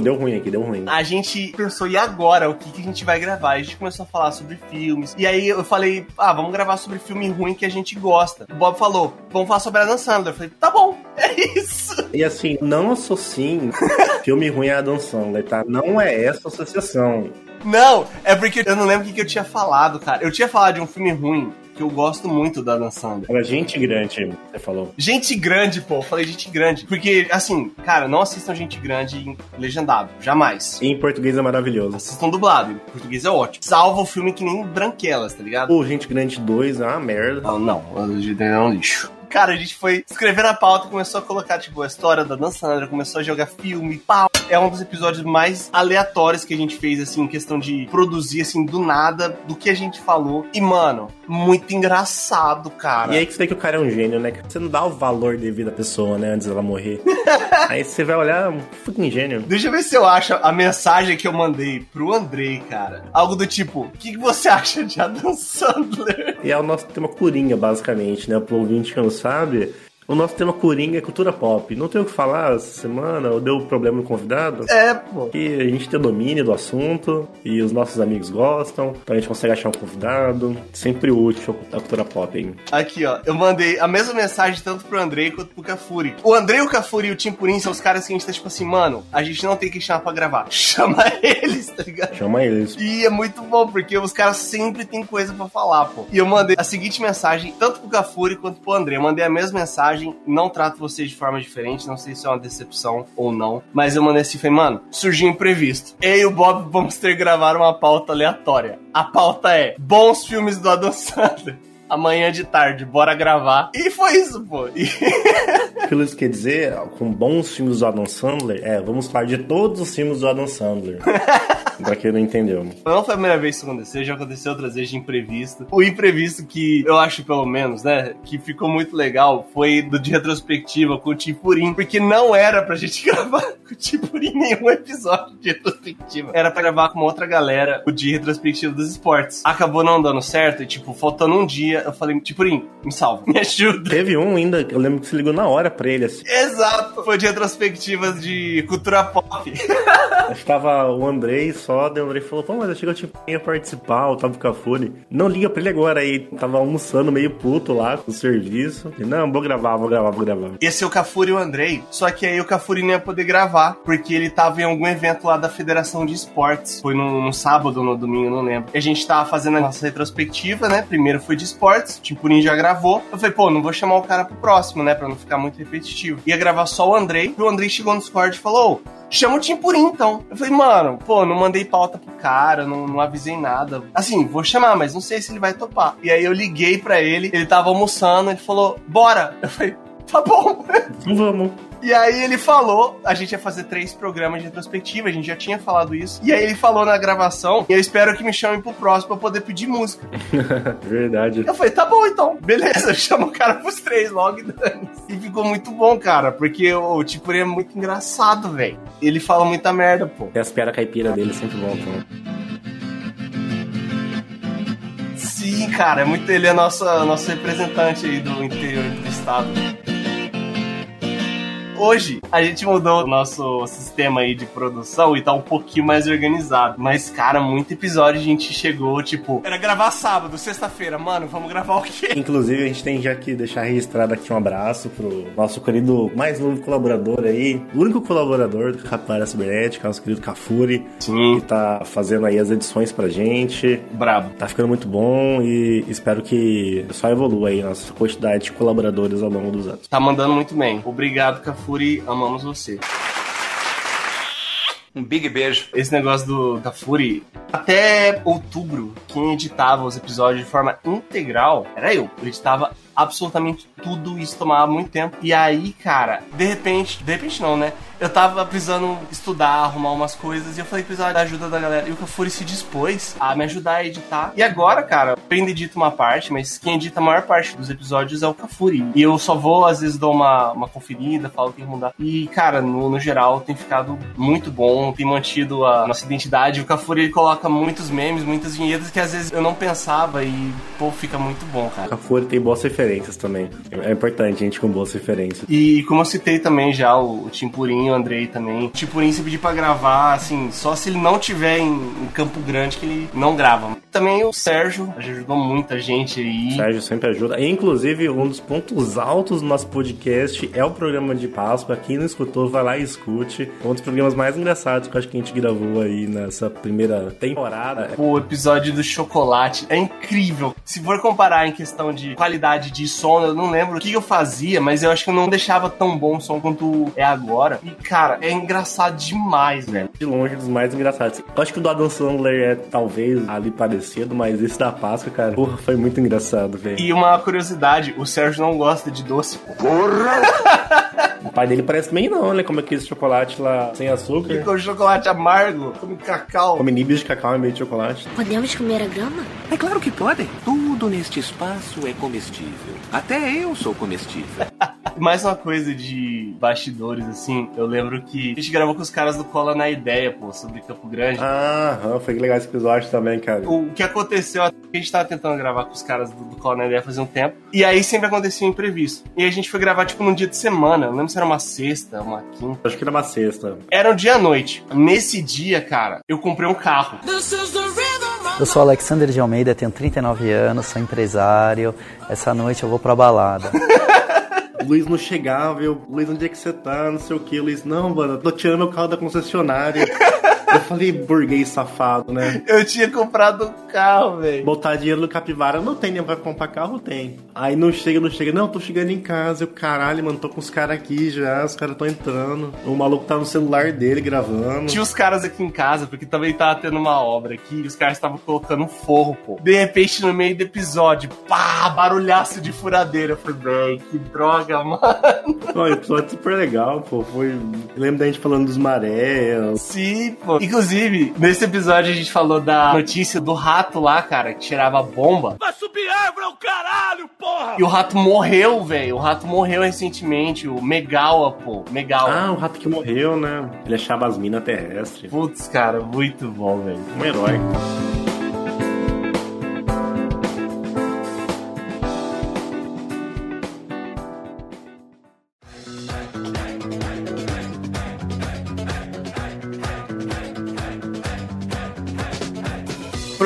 Deu ruim aqui, deu ruim. A gente pensou, e agora? O que, que a gente vai gravar? A gente começou a falar sobre filmes. E aí eu falei, ah, vamos gravar sobre filme ruim que a gente gosta. O Bob falou, vamos falar sobre Adam Sandler. Eu falei, tá bom, é isso. E assim, não associem filme ruim a Adam Sandler, tá? Não é essa associação. Não, é porque eu não lembro o que, que eu tinha falado, cara. Eu tinha falado de um filme ruim que eu gosto muito da Adam Sandler. Era Gente Grande, você falou. Gente Grande, pô. Eu falei Gente Grande. Porque, assim, cara, não assistam Gente Grande em legendado. Jamais. E em português é maravilhoso. Assistam dublado. Em português é ótimo. Salva o filme que nem Branquelas, tá ligado? O Gente Grande dois é uma merda. Não, não. O Gente Grande é um lixo. Cara, a gente foi escrever na pauta e começou a colocar, tipo, a história da Adam Sandler, começou a jogar filme, pau. É um dos episódios mais aleatórios que a gente fez, assim, em questão de produzir, assim, do nada, do que a gente falou. E, mano, muito engraçado, cara. E aí que você vê que o cara é um gênio, né? Você não dá o valor devido à pessoa, né? Antes dela morrer. Aí você vai olhar, um fucking gênio. Deixa eu ver se eu acho a mensagem que eu mandei pro Andrei, cara. Algo do tipo, o que você acha de Adam Sandler? E é o nosso tema coringa, basicamente, né? Pro ouvinte que não sabe... O nosso tema coringa é cultura pop. Não tem o que falar essa semana, ou deu problema no convidado. É, pô. Porque a gente tem o domínio do assunto, e os nossos amigos gostam, então a gente consegue achar um convidado. Sempre útil a cultura pop, hein? Aqui, ó. Eu mandei a mesma mensagem tanto pro Andrei quanto pro Cafuri. O Andrei, o Cafuri e o Tim Purim são os caras que a gente tá tipo assim, mano, a gente não tem que chamar pra gravar. Chama eles, tá ligado? Chama eles. E é muito bom, porque os caras sempre tem coisa pra falar, pô. E eu mandei a seguinte mensagem, tanto pro Cafuri quanto pro Andrei. Eu mandei a mesma mensagem. Não trato vocês de forma diferente, não sei se é uma decepção ou não, mas eu mandei assim, falei, mano, surgiu imprevisto. Eu e o Bob vamos ter que gravar uma pauta aleatória. A pauta é bons filmes do Adam Sandler. Amanhã de tarde, bora gravar. E foi isso, pô. E... Aquilo que quer dizer, com bons filmes do Adam Sandler, é, vamos falar de todos os filmes do Adam Sandler. Pra quem não entendeu. Não foi a primeira vez que isso aconteceu, já aconteceu outras vezes de imprevisto. O imprevisto que eu acho, pelo menos, né, que ficou muito legal foi do de retrospectiva com o Tim Purim, porque não era pra gente gravar com o Tim Purim nenhum episódio de retrospectiva. Era pra gravar com uma outra galera o de retrospectiva dos esportes. Acabou não dando certo e, tipo, faltando um dia, eu falei, Tim Purim, me salva, me ajuda. Teve um ainda, eu lembro que você ligou na hora pra ele, assim. Exato! Foi de retrospectivas de cultura pop. Estava o Andrei, só deu, o Andrei falou, pô, mas eu achei que eu tinha que participar, eu tava com o Cafone. Não liga pra ele agora, aí tava almoçando meio puto lá com o serviço. E, não, vou gravar, vou gravar, vou gravar. Ia ser o Cafuri e o Andrei, só que aí o Cafuri não ia poder gravar, porque ele tava em algum evento lá da Federação de Esportes. Foi num, num sábado ou no domingo, não lembro. E a gente tava fazendo a nossa retrospectiva, né? Primeiro foi de esportes, o Tim Purim já gravou. Eu falei, pô, não vou chamar o cara pro próximo, né? Pra não ficar muito repetitivo. Ia gravar só o Andrei, e o Andrei chegou no Discord e falou, ô, chama o Tim Purim, então. Eu falei, mano, pô, não mandei pauta pro cara, não, não avisei nada. Assim, vou chamar, mas não sei se ele vai topar. E aí eu liguei pra ele, ele tava almoçando, ele falou, bora. Eu falei, tá bom. Vamos. E aí ele falou, a gente ia fazer três programas de retrospectiva, a gente já tinha falado isso. E aí ele falou na gravação, eu espero que me chamem pro próximo pra poder pedir música. Verdade. Eu falei, tá bom então, beleza, chama o cara pros três logo e dane-se. E ficou muito bom, cara, porque o tipo ele é muito engraçado, velho. Ele fala muita merda, pô. E as piadas caipira dele sempre voltam, né? Sim, cara, é muito, ele é nosso, nosso representante aí do interior do estado. Hoje, a gente mudou o nosso sistema aí de produção e tá um pouquinho mais organizado. Mas, cara, muito episódio a gente chegou, tipo... Era gravar sábado, sexta-feira. Mano, vamos gravar o quê? Inclusive, a gente tem já que deixar registrado aqui um abraço pro nosso querido, mais novo colaborador aí. O único colaborador do Capivara Cibernética, nosso querido Cafuri. Sim. Que tá fazendo aí as edições pra gente. Brabo. Tá ficando muito bom e espero que só evolua aí a nossa quantidade de colaboradores ao longo dos anos. Tá mandando muito bem. Obrigado, Cafuri. Cafuri, amamos você. Um big beijo. Esse negócio do Cafuri, até outubro, quem editava os episódios de forma integral era eu. Eu editava absolutamente tudo, isso tomava muito tempo. E aí, cara, de repente, de repente não, né? Eu tava precisando estudar, arrumar umas coisas, e eu falei que precisava da ajuda da galera. E o Cafuri se dispôs a me ajudar a editar. E agora, cara, eu ainda edito uma parte, mas quem edita a maior parte dos episódios é o Cafuri. E eu só vou, às vezes, dou uma, uma conferida, falo que tem que mudar. E, cara, no, no geral, tem ficado muito bom, tem mantido a nossa identidade. O Cafuri, ele coloca coloca muitos memes, muitas vinhetas que às vezes eu não pensava e, pô, fica muito bom, cara. A Folha tem boas referências também. É importante a gente com boas referências. E como eu citei também já o, o Tim Purinho, o Andrei também. O Tim Purinho, se pedir pra gravar, assim, só se ele não tiver em, em Campo Grande que ele não grava. Também o Sérgio, ajudou muita gente aí. O Sérgio sempre ajuda. E, inclusive, um dos pontos altos do nosso podcast é o programa de Páscoa. Quem não escutou, vai lá e escute. Um dos programas mais engraçados que eu acho que a gente gravou aí nessa primeira temporada. O episódio do chocolate é incrível. Se for comparar em questão de qualidade de som, eu não lembro o que eu fazia, mas eu acho que eu não deixava tão bom o som quanto é agora. E, cara, é engraçado demais, velho. De longe, dos mais engraçados. Eu acho que o do Adam Sandler é, talvez, ali parecido, mas esse da Páscoa, cara, porra, foi muito engraçado, velho. E uma curiosidade, o Sérgio não gosta de doce. Porra! O pai dele parece meio não, né? Como é que é esse chocolate lá sem açúcar? Ele come chocolate amargo, come cacau. Come níbios de cacau em meio de chocolate. Podemos comer a grama? É claro que podem. Tudo neste espaço é comestível. Até eu sou comestível. Mais uma coisa de bastidores, assim, eu lembro que a gente gravou com os caras do Cola na Ideia, pô, sobre Campo Grande. Ah, foi legal esse episódio também, cara. O que aconteceu, a gente tava tentando gravar com os caras do, do Cola na Ideia fazia um tempo, e aí sempre acontecia um imprevisto. E a gente foi gravar, tipo, num dia de semana, eu não lembro se era uma sexta, uma quinta. Acho que era uma sexta. Era um dia à noite. Nesse dia, cara, eu comprei um carro. This is the rhythm. Eu sou Alexander de Almeida, tenho trinta e nove anos, sou empresário. Essa noite eu vou pra balada. Luiz não chegava, eu... Luiz, onde é que você tá? Não sei o que. Luiz, não, mano, tô tirando meu carro da concessionária. Eu falei, burguês safado, né? Eu tinha comprado um carro, velho. Botar dinheiro no Capivara, não tem, nem vai comprar carro, tem. Aí não chega, não chega. Não, tô chegando em casa. Eu, caralho, mano, tô com os caras aqui já. Os caras tão entrando. O maluco tá no celular dele gravando. Tinha os caras aqui em casa, porque também tava tendo uma obra aqui. E os caras estavam colocando um forro, pô. De repente, no meio do episódio, pá, barulhaço de furadeira. Eu falei, velho, que droga, mano. Foi um episódio super legal, pô. Foi... Eu lembro da gente falando dos maréus. Sim, pô. Inclusive, nesse episódio a gente falou da notícia do rato lá, cara, que tirava a bomba. Vai subir árvore, o caralho, porra! E o rato morreu, velho. O rato morreu recentemente, o Megawa, pô. Megawa. Ah, o rato que morreu, né? Ele achava as minas terrestres. Putz, cara, muito bom, velho. Um herói.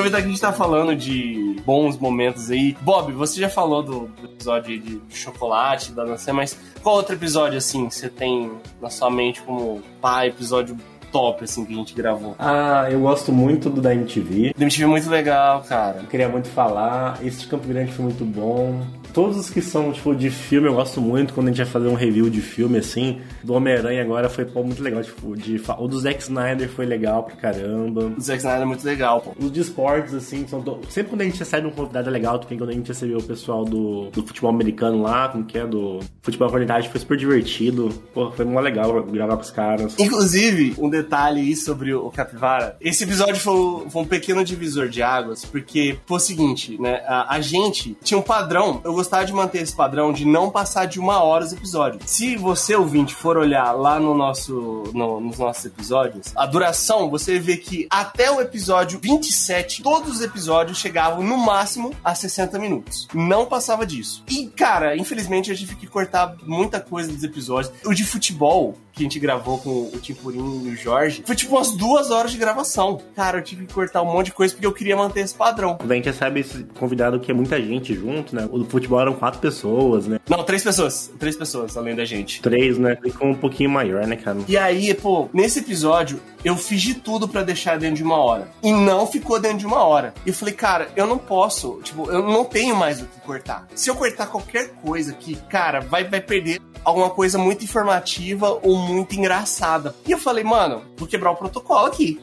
Aproveitar que a gente tá falando de bons momentos aí. Bob, você já falou do, do episódio de chocolate, da dança, mas qual outro episódio, assim, você tem na sua mente como, pá, episódio top, assim, que a gente gravou? Ah, eu gosto muito do da M T V. Da M T V é muito legal, cara. Eu queria muito falar. Esse de Campo Grande foi muito bom. Todos os que são, tipo, de filme, eu gosto muito quando a gente vai fazer um review de filme, assim. Do Homem-Aranha agora foi, pô, muito legal, tipo, de... O do Zack Snyder foi legal pra caramba. O Zack Snyder é muito legal, pô. Os de esportes, assim, são... Do... Sempre quando a gente recebe um convidado é legal, também quando a gente recebeu o pessoal do, do futebol americano lá, como que é, do futebol de qualidade, foi super divertido. Pô, foi muito legal gravar com os caras. Inclusive, um detalhe aí sobre o Capivara. Esse episódio foi, foi um pequeno divisor de águas, porque foi o seguinte, né? A, a gente tinha um padrão... Eu gostava de manter esse padrão de não passar de uma hora os episódios. Se você, ouvinte, for olhar lá no nosso, no, nos nossos episódios, a duração, você vê que até o episódio vinte e sete, todos os episódios chegavam no máximo a sessenta minutos. Não passava disso. E, cara, infelizmente eu tive que cortar muita coisa dos episódios. O de futebol, que a gente gravou com o Tim Purinho e o Jorge, foi tipo umas duas horas de gravação. Cara, eu tive que cortar um monte de coisa porque eu queria manter esse padrão. A gente recebe esse convidado que é muita gente junto, né? O futebol eram quatro pessoas, né? Não, três pessoas. Três pessoas, além da gente. Três, né? Ficou um pouquinho maior, né, cara? E aí, pô, nesse episódio, eu fiz de tudo pra deixar dentro de uma hora. E não ficou dentro de uma hora. E eu falei, cara, eu não posso, tipo, eu não tenho mais o que cortar. Se eu cortar qualquer coisa aqui, cara, vai, vai perder alguma coisa muito informativa ou muito engraçada. E eu falei, mano, vou quebrar o protocolo aqui.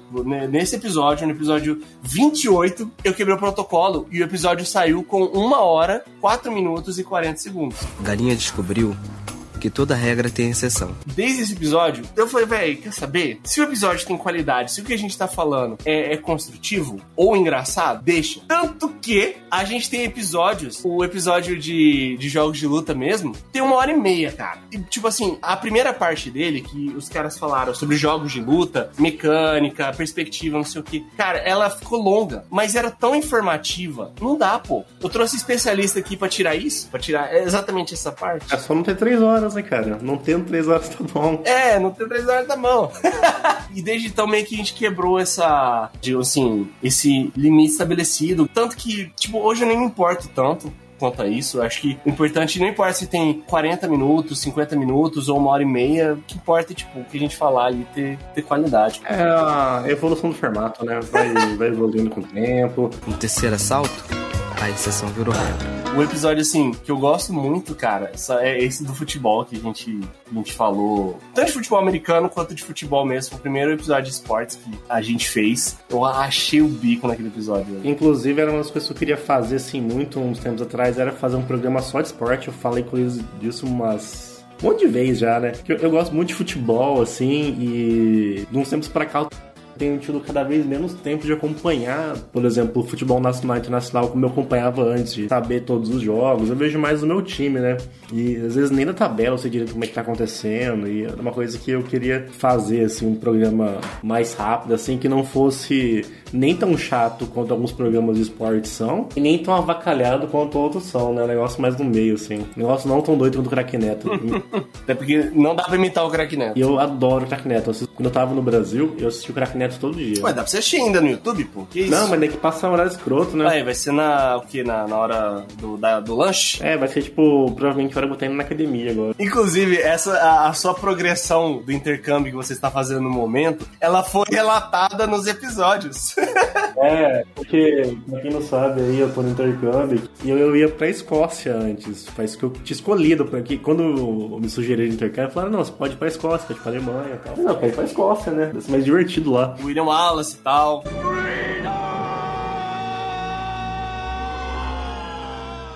Nesse episódio, no episódio vinte e oito, eu quebrei o protocolo e o episódio saiu com uma hora, quatro minutos e quarenta segundos. Galinha descobriu que toda regra tem exceção. Desde esse episódio, eu falei, velho, quer saber? Se o episódio tem qualidade, se o que a gente tá falando é, é construtivo ou engraçado, deixa. Tanto que a gente tem episódios, o episódio de, de jogos de luta mesmo, tem uma hora e meia, cara. E, tipo assim, a primeira parte dele, que os caras falaram sobre jogos de luta, mecânica, perspectiva, não sei o que, cara, ela ficou longa, mas era tão informativa. Não dá, pô. Eu trouxe especialista aqui pra tirar isso, pra tirar exatamente essa parte. É só não ter três horas, né, cara? Não tendo três horas tá bom. É, não tendo três horas tá bom. E desde então meio que a gente quebrou essa, digo assim, esse limite estabelecido. Tanto que, tipo, hoje eu nem me importo tanto quanto a isso. Acho que o importante, não importa se tem quarenta minutos, cinquenta minutos ou uma hora e meia, o que importa é, tipo, o que a gente falar ali ter, ter qualidade. É a evolução do formato, né? Vai, vai evoluindo com o tempo. No terceiro assalto, a exceção virou regra. Um episódio, assim, que eu gosto muito, cara, é esse do futebol que a gente, a gente falou. Tanto de futebol americano quanto de futebol mesmo. O primeiro episódio de esportes que a gente fez. Eu achei o bico naquele episódio. Inclusive, era uma das coisas que eu queria fazer, assim, muito uns tempos atrás. Era fazer um programa só de esporte. Eu falei com eles disso umas... um monte de vez já, né? Eu, eu gosto muito de futebol, assim, e... de uns tempos pra cá... tenho tido cada vez menos tempo de acompanhar, por exemplo, o futebol nacional e internacional como eu acompanhava antes, de saber todos os jogos. Eu vejo mais o meu time, né? E às vezes nem na tabela eu sei direito como é que tá acontecendo, e é uma coisa que eu queria fazer, assim, um programa mais rápido, assim, que não fosse nem tão chato quanto alguns programas de esporte são, e nem tão avacalhado quanto outros são, né? Um negócio mais no meio, assim. Um negócio não tão doido quanto o Crack Neto. Até porque não dá pra imitar o Crack Neto. E eu adoro o Crack Neto. Quando eu tava no Brasil, eu assisti o Crack Neto todo dia. Ué, dá pra você assistir ainda no YouTube, pô? Que isso? Não, mas tem que passar um horário escroto, né? Aí, vai ser na, o quê? Na, na hora do, da, do lanche? É, vai ser tipo, provavelmente a hora que eu tô indo na academia agora. Inclusive, essa, a, a sua progressão do intercâmbio que você está fazendo no momento, ela foi relatada nos episódios. É, porque, pra quem não sabe aí, eu tô no intercâmbio e eu, eu ia pra Escócia antes. Faz que eu tinha escolhido pra aqui. Quando me sugeriram de intercâmbio, falaram, não, você pode ir pra Escócia, pode ir pra Alemanha e tal. Não, pode ir pra Escócia, né? Deve ser mais divertido lá. William Wallace e tal.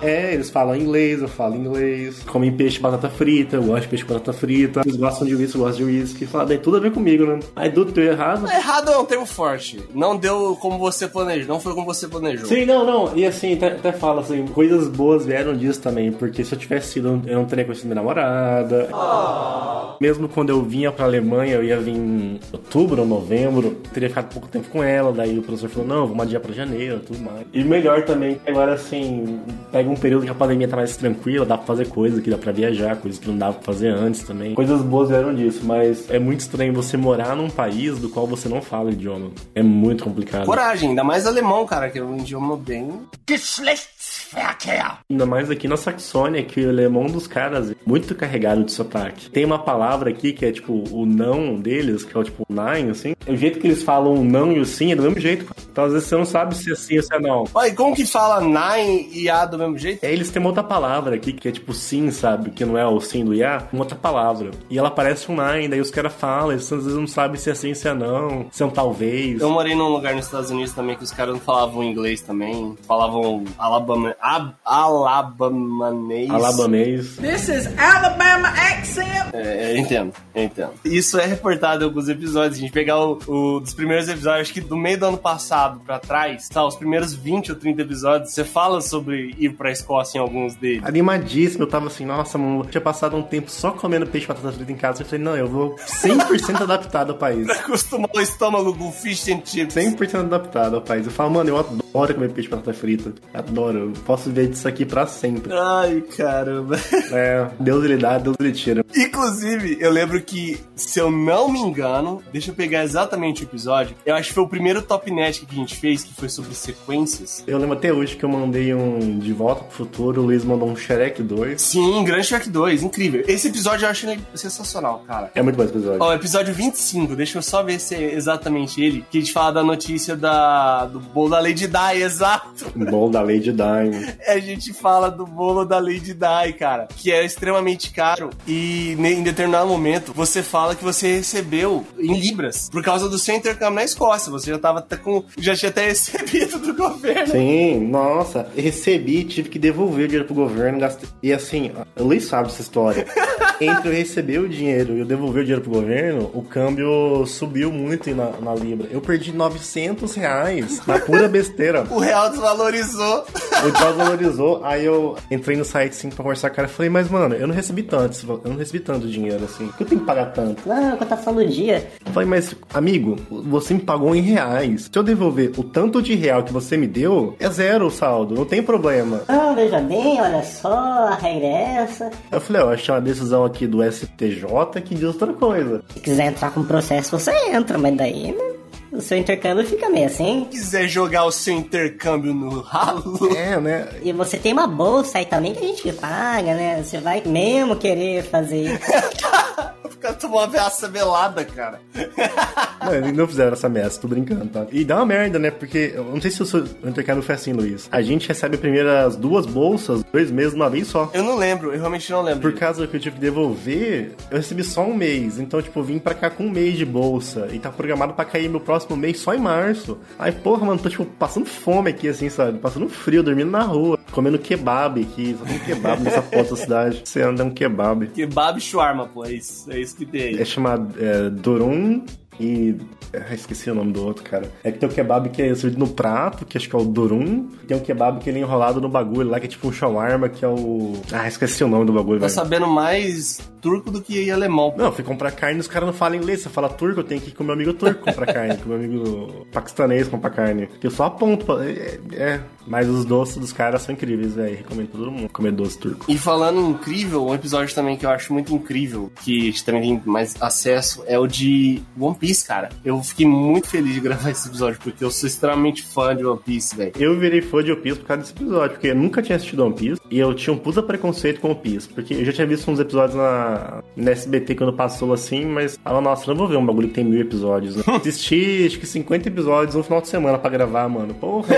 É, eles falam inglês, eu falo inglês. Comem peixe, batata frita, eu gosto de peixe, batata frita. Eles gostam de uísque, eu gosto de uísque. Fala, daí tudo a ver comigo, né? Aí do teu errado... Errado é um termo forte. Não deu como você planejou, não foi como você planejou. Sim, não, não. E assim, até, até fala assim, coisas boas vieram disso também, porque se eu tivesse sido, eu não teria conhecido minha namorada. Oh. Mesmo quando eu vinha pra Alemanha, eu ia vir em outubro ou novembro, teria ficado pouco tempo com ela, daí o professor falou, não, vamos adiar pra janeiro, tudo mais. E melhor também, agora assim, pega um um período que a pandemia tá mais tranquila, dá pra fazer coisa que dá pra viajar, coisas que não dava pra fazer antes também. Coisas boas vieram disso, mas é muito estranho você morar num país do qual você não fala o idioma. É muito complicado. Coragem, ainda mais alemão, cara, que é um idioma bem... Geschlechtsverkehr! Ainda mais aqui na Saxônia, que o alemão dos caras é muito carregado de sotaque. Tem uma palavra aqui que é, tipo, o não deles, que é o, tipo, nein, assim. O jeito que eles falam o não e o sim é do mesmo jeito. Então, às vezes, você não sabe se é sim ou se é não. Olha, e como que fala nein e a do mesmo jeito? É, eles têm uma outra palavra aqui, que é tipo sim, sabe? Que não é o sim do iá, uma outra palavra. E ela parece um nine, daí os caras falam, eles às vezes não sabem se é sim, se é não, se é um talvez. Eu morei num lugar nos Estados Unidos também que os caras não falavam inglês também, falavam alabama... Ab, alabamanês. Alabamanês. This is Alabama accent! É, eu entendo, eu entendo. Isso é reportado em alguns episódios, a gente pegar o, o dos primeiros episódios, acho que do meio do ano passado pra trás, tá, os primeiros vinte ou trinta episódios, você fala sobre ir pra Escócia em alguns deles. Animadíssimo, eu tava assim, nossa, mano, eu tinha passado um tempo só comendo peixe batata frita em casa, eu falei, não, eu vou cem por cento adaptado ao país. Pra acostumar o estômago com fish and chips. cem por cento adaptado ao país. Eu falo, mano, eu adoro comer peixe batata frita. Adoro, eu posso viver disso aqui pra sempre. Ai, caramba. É, Deus lhe dá, Deus lhe tira. Inclusive, eu lembro que, se eu não me engano, deixa eu pegar exatamente o episódio, eu acho que foi o primeiro Top Net que a gente fez, que foi sobre sequências. Eu lembro até hoje que eu mandei um de volta futuro, o Luiz mandou um Shrek dois. Sim, grande Shrek dois, incrível. Esse episódio eu acho sensacional, cara. É muito bom esse episódio. Ó, episódio vinte e cinco, deixa eu só ver se é exatamente ele, que a gente fala da notícia da, do bolo da Lady Di, exato. O bolo da Lady Di. A gente fala do bolo da Lady Di, cara, que é extremamente caro e em determinado momento você fala que você recebeu em libras, por causa do seu intercâmbio na Escócia, você já tava até com, já tinha até recebido do governo. Sim, nossa, recebi, tive que devolver o dinheiro pro governo, gastei. E assim, o Luiz sabe essa história. entre eu receber o dinheiro e eu devolver o dinheiro pro governo, o câmbio subiu muito na, na Libra. Eu perdi novecentos reais na pura besteira. O real desvalorizou. O desvalorizou. Aí eu entrei no site, assim, pra conversar com o cara e falei, mas, mano, eu não recebi tanto, eu não recebi tanto dinheiro, assim. Por que eu tenho que pagar tanto? Ah, quanto tá falando dia. Eu falei, mas, amigo, você me pagou em reais. Se eu devolver o tanto de real que você me deu, é zero o saldo, não tem problema. Ah, veja bem, olha só, a regra é essa. Eu falei, ó, oh, achei uma decisão aqui do S T J que diz outra coisa. Se quiser entrar com processo, você entra, mas daí, né? O seu intercâmbio fica meio assim. Se quiser jogar o seu intercâmbio no ralo. É, né? E você tem uma bolsa aí também que a gente paga, né? Você vai mesmo querer fazer isso. Eu tomou uma ameaça velada, cara. Não, não fizeram essa ameaça, tô brincando, tá? E dá uma merda, né? Porque, eu não sei se o seu intercâmbio foi assim, Luiz. A gente recebe primeiro as duas bolsas, dois meses, uma vez só. Eu não lembro, eu realmente não lembro. Por causa que eu tive que devolver, eu recebi só um mês. Então, tipo, eu vim pra cá com um mês de bolsa. E tá programado pra cair meu próximo mês só em março. Aí, porra, mano, tô, tipo, passando fome aqui, assim, sabe? Passando frio, dormindo na rua. Comendo kebab aqui. Só tem kebab nessa foto da cidade. Você anda um kebab. Kebab e shawarma, pô. É isso, é isso. É chamado é, Doron e... Ah, esqueci o nome do outro, cara. É que tem o kebab que é servido no prato, que acho que é o Dorum. Tem o kebab que ele é enrolado no bagulho lá, que é tipo um shawarma, que é o... Ah, esqueci o nome do bagulho, velho. Tá sabendo mais turco do que alemão. Pô. Não, eu fui comprar carne, os caras não falam inglês. Você fala turco, eu tenho que ir com meu amigo turco comprar carne, com meu amigo paquistanês comprar carne. Eu só aponto pra... É, é. Mas os doces dos caras são incríveis, velho. Recomendo pra todo mundo comer doce turco. E falando incrível, um episódio também que eu acho muito incrível, que também tem mais acesso, é o de One Piece, cara. Eu fiquei muito feliz de gravar esse episódio, porque eu sou extremamente fã de One Piece, velho. Eu virei fã de One Piece por causa desse episódio, porque eu nunca tinha assistido One Piece, e eu tinha um puta preconceito com One Piece, porque eu já tinha visto uns episódios na, na S B T quando passou, assim, mas, ah, nossa, não vou ver um bagulho que tem mil episódios, né? Assisti, acho que cinquenta episódios no final de semana pra gravar, mano. Porra,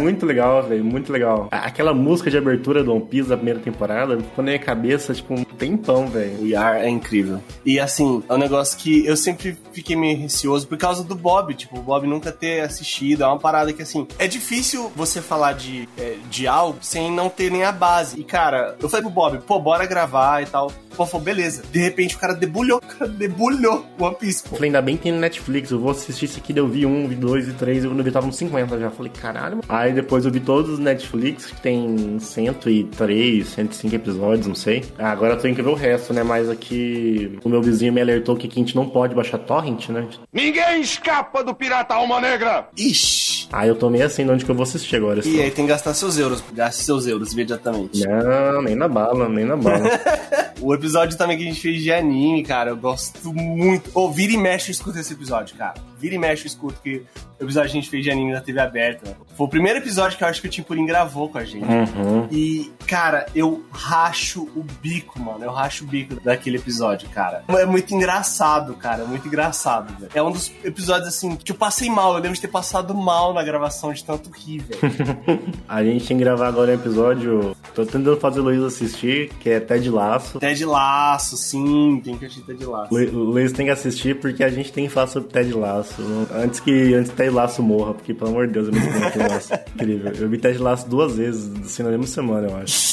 muito legal, velho, muito legal. Aquela música de abertura do One Piece da primeira temporada, ficou na minha cabeça, tipo, um tempão, velho. O Yar é incrível. E, assim, é um negócio que eu sempre fiquei meio receoso, por causa do Bob, tipo, o Bob nunca ter assistido, é uma parada que, assim, é difícil você falar de, é, de algo sem não ter nem a base. E, cara, eu falei pro Bob, pô, bora gravar e tal. Pô, falou, beleza. De repente, o cara debulhou, o cara debulhou One Piece, pô. Falei, ainda bem que tem no Netflix, eu vou assistir isso aqui, daí eu vi um, vi dois e três, eu não vi, tava uns cinquenta já. Falei, caralho, mano. Aí depois eu vi todos os Netflix, que tem cento e três, cento e cinco episódios, não sei. Ah, agora eu tenho que ver o resto, né, mas aqui o meu vizinho me alertou que aqui a gente não pode baixar torrent, né? Ninguém escapa do pirata alma negra! Ixi! Ah, eu tô meio assim, de onde que eu vou assistir agora. E aí tem que gastar seus euros. Gaste seus euros imediatamente. Não, nem na bala, nem na bala. O episódio também que a gente fez de anime, cara, eu gosto muito. Ô, oh, vira e mexe, eu escuto esse episódio, cara. Vira e mexe, eu escuto, que o episódio que a gente fez de anime na T V aberta. Foi o primeiro episódio que eu acho que o Timpurim gravou com a gente. Uhum. E, cara, eu racho o bico, mano. Eu racho o bico daquele episódio, cara. É muito engraçado, cara. É muito engraçado, velho. É um dos episódios, assim, que eu passei mal. Eu lembro de ter passado mal na gravação de tanto rir, velho. A gente tem que gravar agora um episódio... Tô tentando fazer o Luiz assistir, que é Ted Lasso. Ted Lasso, sim. Tem que assistir Ted Lasso. O Luiz tem que assistir porque a gente tem que falar sobre Ted Lasso. Antes que antes Ted Lasso morra, porque, pelo amor de Deus, eu me lembro Ted Lasso. Incrível. Eu vi Ted Lasso duas vezes, assim, na mesma semana, eu acho.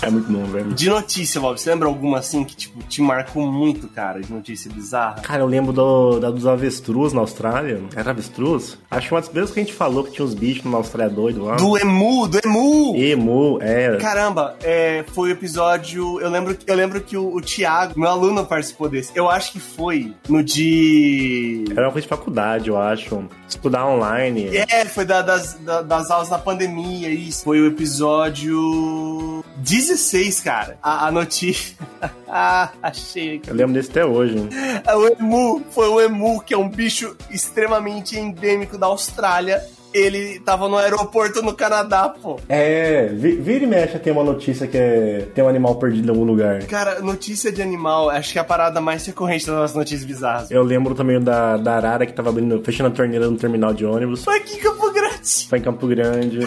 É muito bom, velho. De notícia, Bob, você lembra alguma, assim, que, tipo, te marcou muito, cara? De notícia bizarra? Cara, eu lembro do, da dos avestruz na Austrália. Era avestruz? Acho que uma das primeiras que a gente falou que tinha uns bichos na Austrália doido lá. Do emu, do emu! Emu, é. Caramba, é, foi o episódio... Eu lembro, eu lembro que o, o Thiago, meu aluno, participou desse. Eu acho que foi no de... Era uma coisa de faculdade, eu acho. Estudar online. É, foi da, das, da, das aulas na pandemia, isso. Foi o episódio... dezesseis, cara. A, a notícia... Ah, achei aqui. Eu lembro desse até hoje. O emu, foi o emu, que é um bicho extremamente endêmico da Austrália. Ele tava no aeroporto no Canadá, pô. É, vira e mexe, tem uma notícia que é... Tem um animal perdido em algum lugar. Cara, notícia de animal, acho que é a parada mais recorrente das nossas notícias bizarras. Eu lembro também da, da arara que tava abrindo, fechando a torneira no terminal de ônibus. Foi aqui em Campo Grande. Foi em Campo Grande.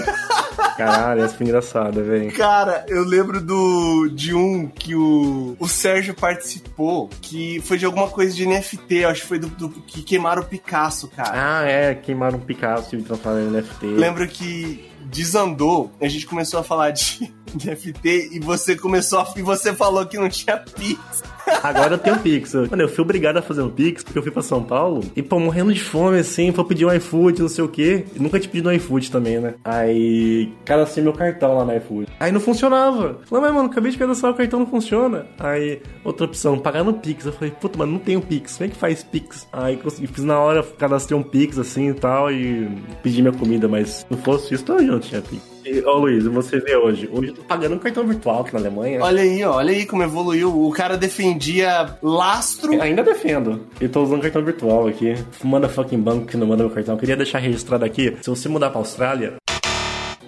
Caralho, essa foi engraçada, velho. Cara, eu lembro do de um que o, o Sérgio participou, que foi de alguma coisa de N F T, acho que foi do, do que queimaram o Picasso, cara. Ah, é, queimaram o Picasso e transformaram em N F T. Lembro que desandou, a gente começou a falar de... N F T e você começou a... e você falou que não tinha Pix. Agora eu tenho Pix. Mano, eu fui obrigado a fazer um Pix porque eu fui pra São Paulo e, pô, morrendo de fome, assim, foi pedir um iFood, não sei o quê. Eu nunca tinha pedido um iFood também, né? Aí, cadastrei meu cartão lá no iFood. Aí não funcionava. Falei, mas, mano, acabei de cadastrar o cartão, não funciona. Aí, outra opção, pagar no Pix. Eu falei, puta, mano, não tenho Pix. Como é que faz Pix? Aí, consegui, fiz na hora, cadastrei um Pix, assim, e tal, e pedi minha comida, mas se não fosse isso, eu não tinha Pix. Ó, oh, Luiz, você vê hoje. Hoje eu tô pagando um cartão virtual aqui na Alemanha. Olha aí, ó, olha aí como evoluiu. O cara defendia lastro. Eu ainda defendo. Eu tô usando cartão virtual aqui. Manda fucking banco que não manda meu cartão. Eu queria deixar registrado aqui. Se você mudar pra Austrália...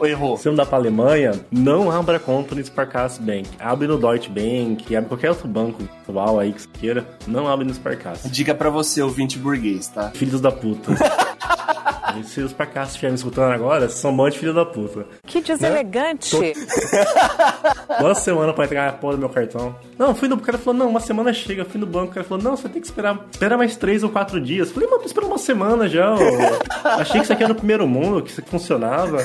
Errou. Se mudar pra Alemanha, não abra conta no Sparkasse Bank. Abre no Deutsche Bank, abre qualquer outro banco virtual aí que você queira. Não abre no Sparkasse. Dica pra você, ouvinte burguês, tá? Filhos da puta. Se os Sparkasse estiverem me escutando agora, são um monte de filho da puta. Que deselegante. Né? Tô... uma semana pra entregar a porra do meu cartão. Não, fui no... O cara falou, não, uma semana chega. Fui no banco, o cara falou, não, você tem que esperar espera mais três ou quatro dias. Falei, mano, tô esperando uma semana já. Achei que isso aqui era no primeiro mundo, que isso aqui funcionava.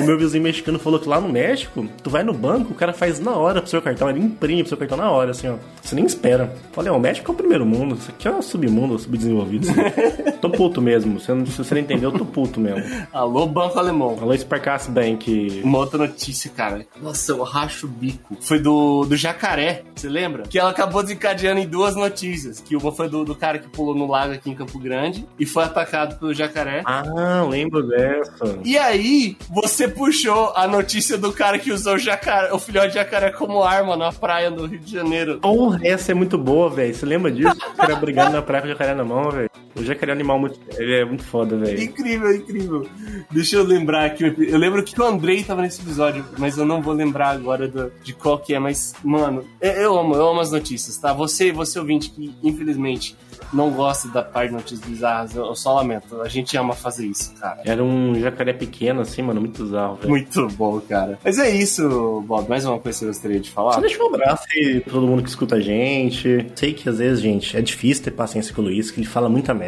O meu vizinho mexicano falou que lá no México, tu vai no banco, o cara faz na hora pro seu cartão. Ele imprime pro seu cartão na hora, assim, ó. Você nem espera. Falei, ó, o México é o primeiro mundo. Isso aqui é o submundo, subdesenvolvido. Assim. Tô puto mesmo. Se você não entendeu, eu tô puto mesmo. Alô, Banco Alemão. Alô, Sparkasse Bank. Uma outra notícia, cara. Nossa, eu racho o bico. Foi do, do jacaré, você lembra? Que ela acabou desencadeando em duas notícias. Que uma foi do, do cara que pulou no lago aqui em Campo Grande e foi atacado pelo jacaré. Ah, lembro dessa. E aí, você puxou a notícia do cara que usou o, jacaré, o filhote de jacaré como arma na praia do Rio de Janeiro. Porra, essa é muito boa, velho. Você lembra disso? O cara brigando na praia com o jacaré na mão, velho. O jacaré é um animal muito... Ele é muito foda, velho. Incrível, incrível. Deixa eu lembrar aqui. Eu lembro que o Andrei tava nesse episódio, mas eu não vou lembrar agora do, de qual que é. Mas, mano, eu amo, eu amo as notícias, tá? Você, você ouvinte que, infelizmente, não gosta da parte de notícias bizarras, eu só lamento. A gente ama fazer isso, cara. Era um jacaré pequeno, assim, mano, muito bizarro, velho. Muito bom, cara. Mas é isso, Bob. Mais uma coisa que eu gostaria de falar. Só deixa um abraço aí pra todo mundo que escuta a gente. Sei que, às vezes, gente, é difícil ter paciência com o Luiz, que ele fala muita merda.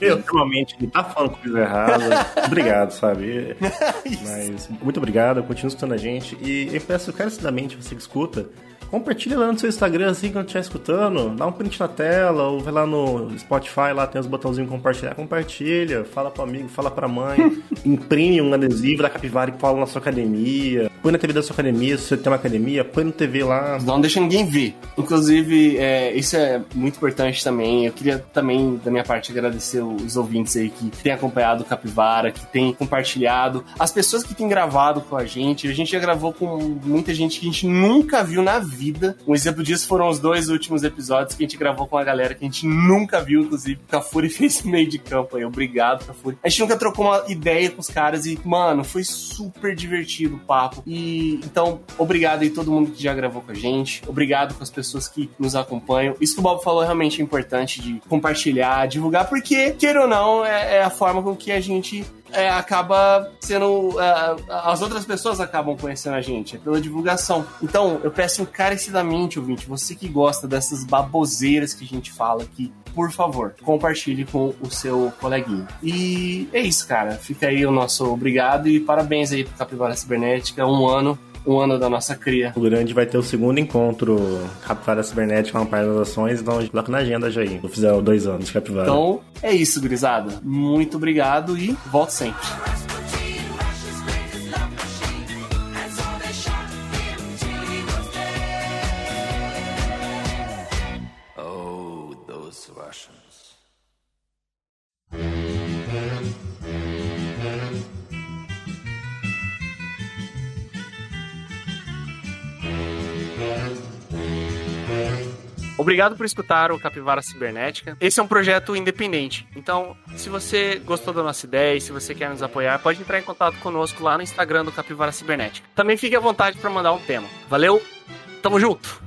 Eu, ultimamente, ele tá falando coisa errada. Obrigado, sabe? Mas, muito obrigado, continua escutando a gente. E eu peço carecidamente, você que escuta, compartilha lá no seu Instagram, assim, quando estiver escutando. Dá um print na tela, ou vai lá no Spotify, lá tem os botãozinhos compartilhar. Compartilha, fala pro amigo, fala pra mãe. Imprime um adesivo da Capivara que fala na sua academia. Põe na T V da sua academia, se você tem uma academia, põe no T V lá. Não deixa ninguém ver. Inclusive, é, isso é muito importante também. Eu queria também, da minha parte, agradecer os ouvintes aí que têm acompanhado o Capivara, que têm compartilhado. As pessoas que têm gravado com a gente. A gente já gravou com muita gente que a gente nunca viu na vida. Vida. Um exemplo disso foram os dois últimos episódios que a gente gravou com a galera que a gente nunca viu, inclusive. O Cafuri fez meio de campo aí. Obrigado, Cafuri. A gente nunca trocou uma ideia com os caras e, mano, foi super divertido o papo. E, então, obrigado aí todo mundo que já gravou com a gente. Obrigado com as pessoas que nos acompanham. Isso que o Bob falou é realmente importante de compartilhar, divulgar, porque, queira ou não, é, é a forma com que a gente... É, acaba sendo... É, as outras pessoas acabam conhecendo a gente. É pela divulgação. Então, eu peço encarecidamente, ouvinte, você que gosta dessas baboseiras que a gente fala aqui, por favor, compartilhe com o seu coleguinha. E é isso, cara. Fica aí o nosso obrigado e parabéns aí pro Capivara Cibernética. Um ano. Um ano da nossa cria. O grande vai ter o segundo encontro Capivara Cibernética, uma parte das ações, então coloca na agenda já aí. Vou fazer dois anos de Capivara. Então, é isso, gurizada. Muito obrigado e volto sempre. Oh, those Russians. Obrigado por escutar o Capivara Cibernética. Esse é um projeto independente. Então, se você gostou da nossa ideia e se você quer nos apoiar, pode entrar em contato conosco lá no Instagram do Capivara Cibernética. Também fique à vontade para mandar um tema. Valeu, tamo junto!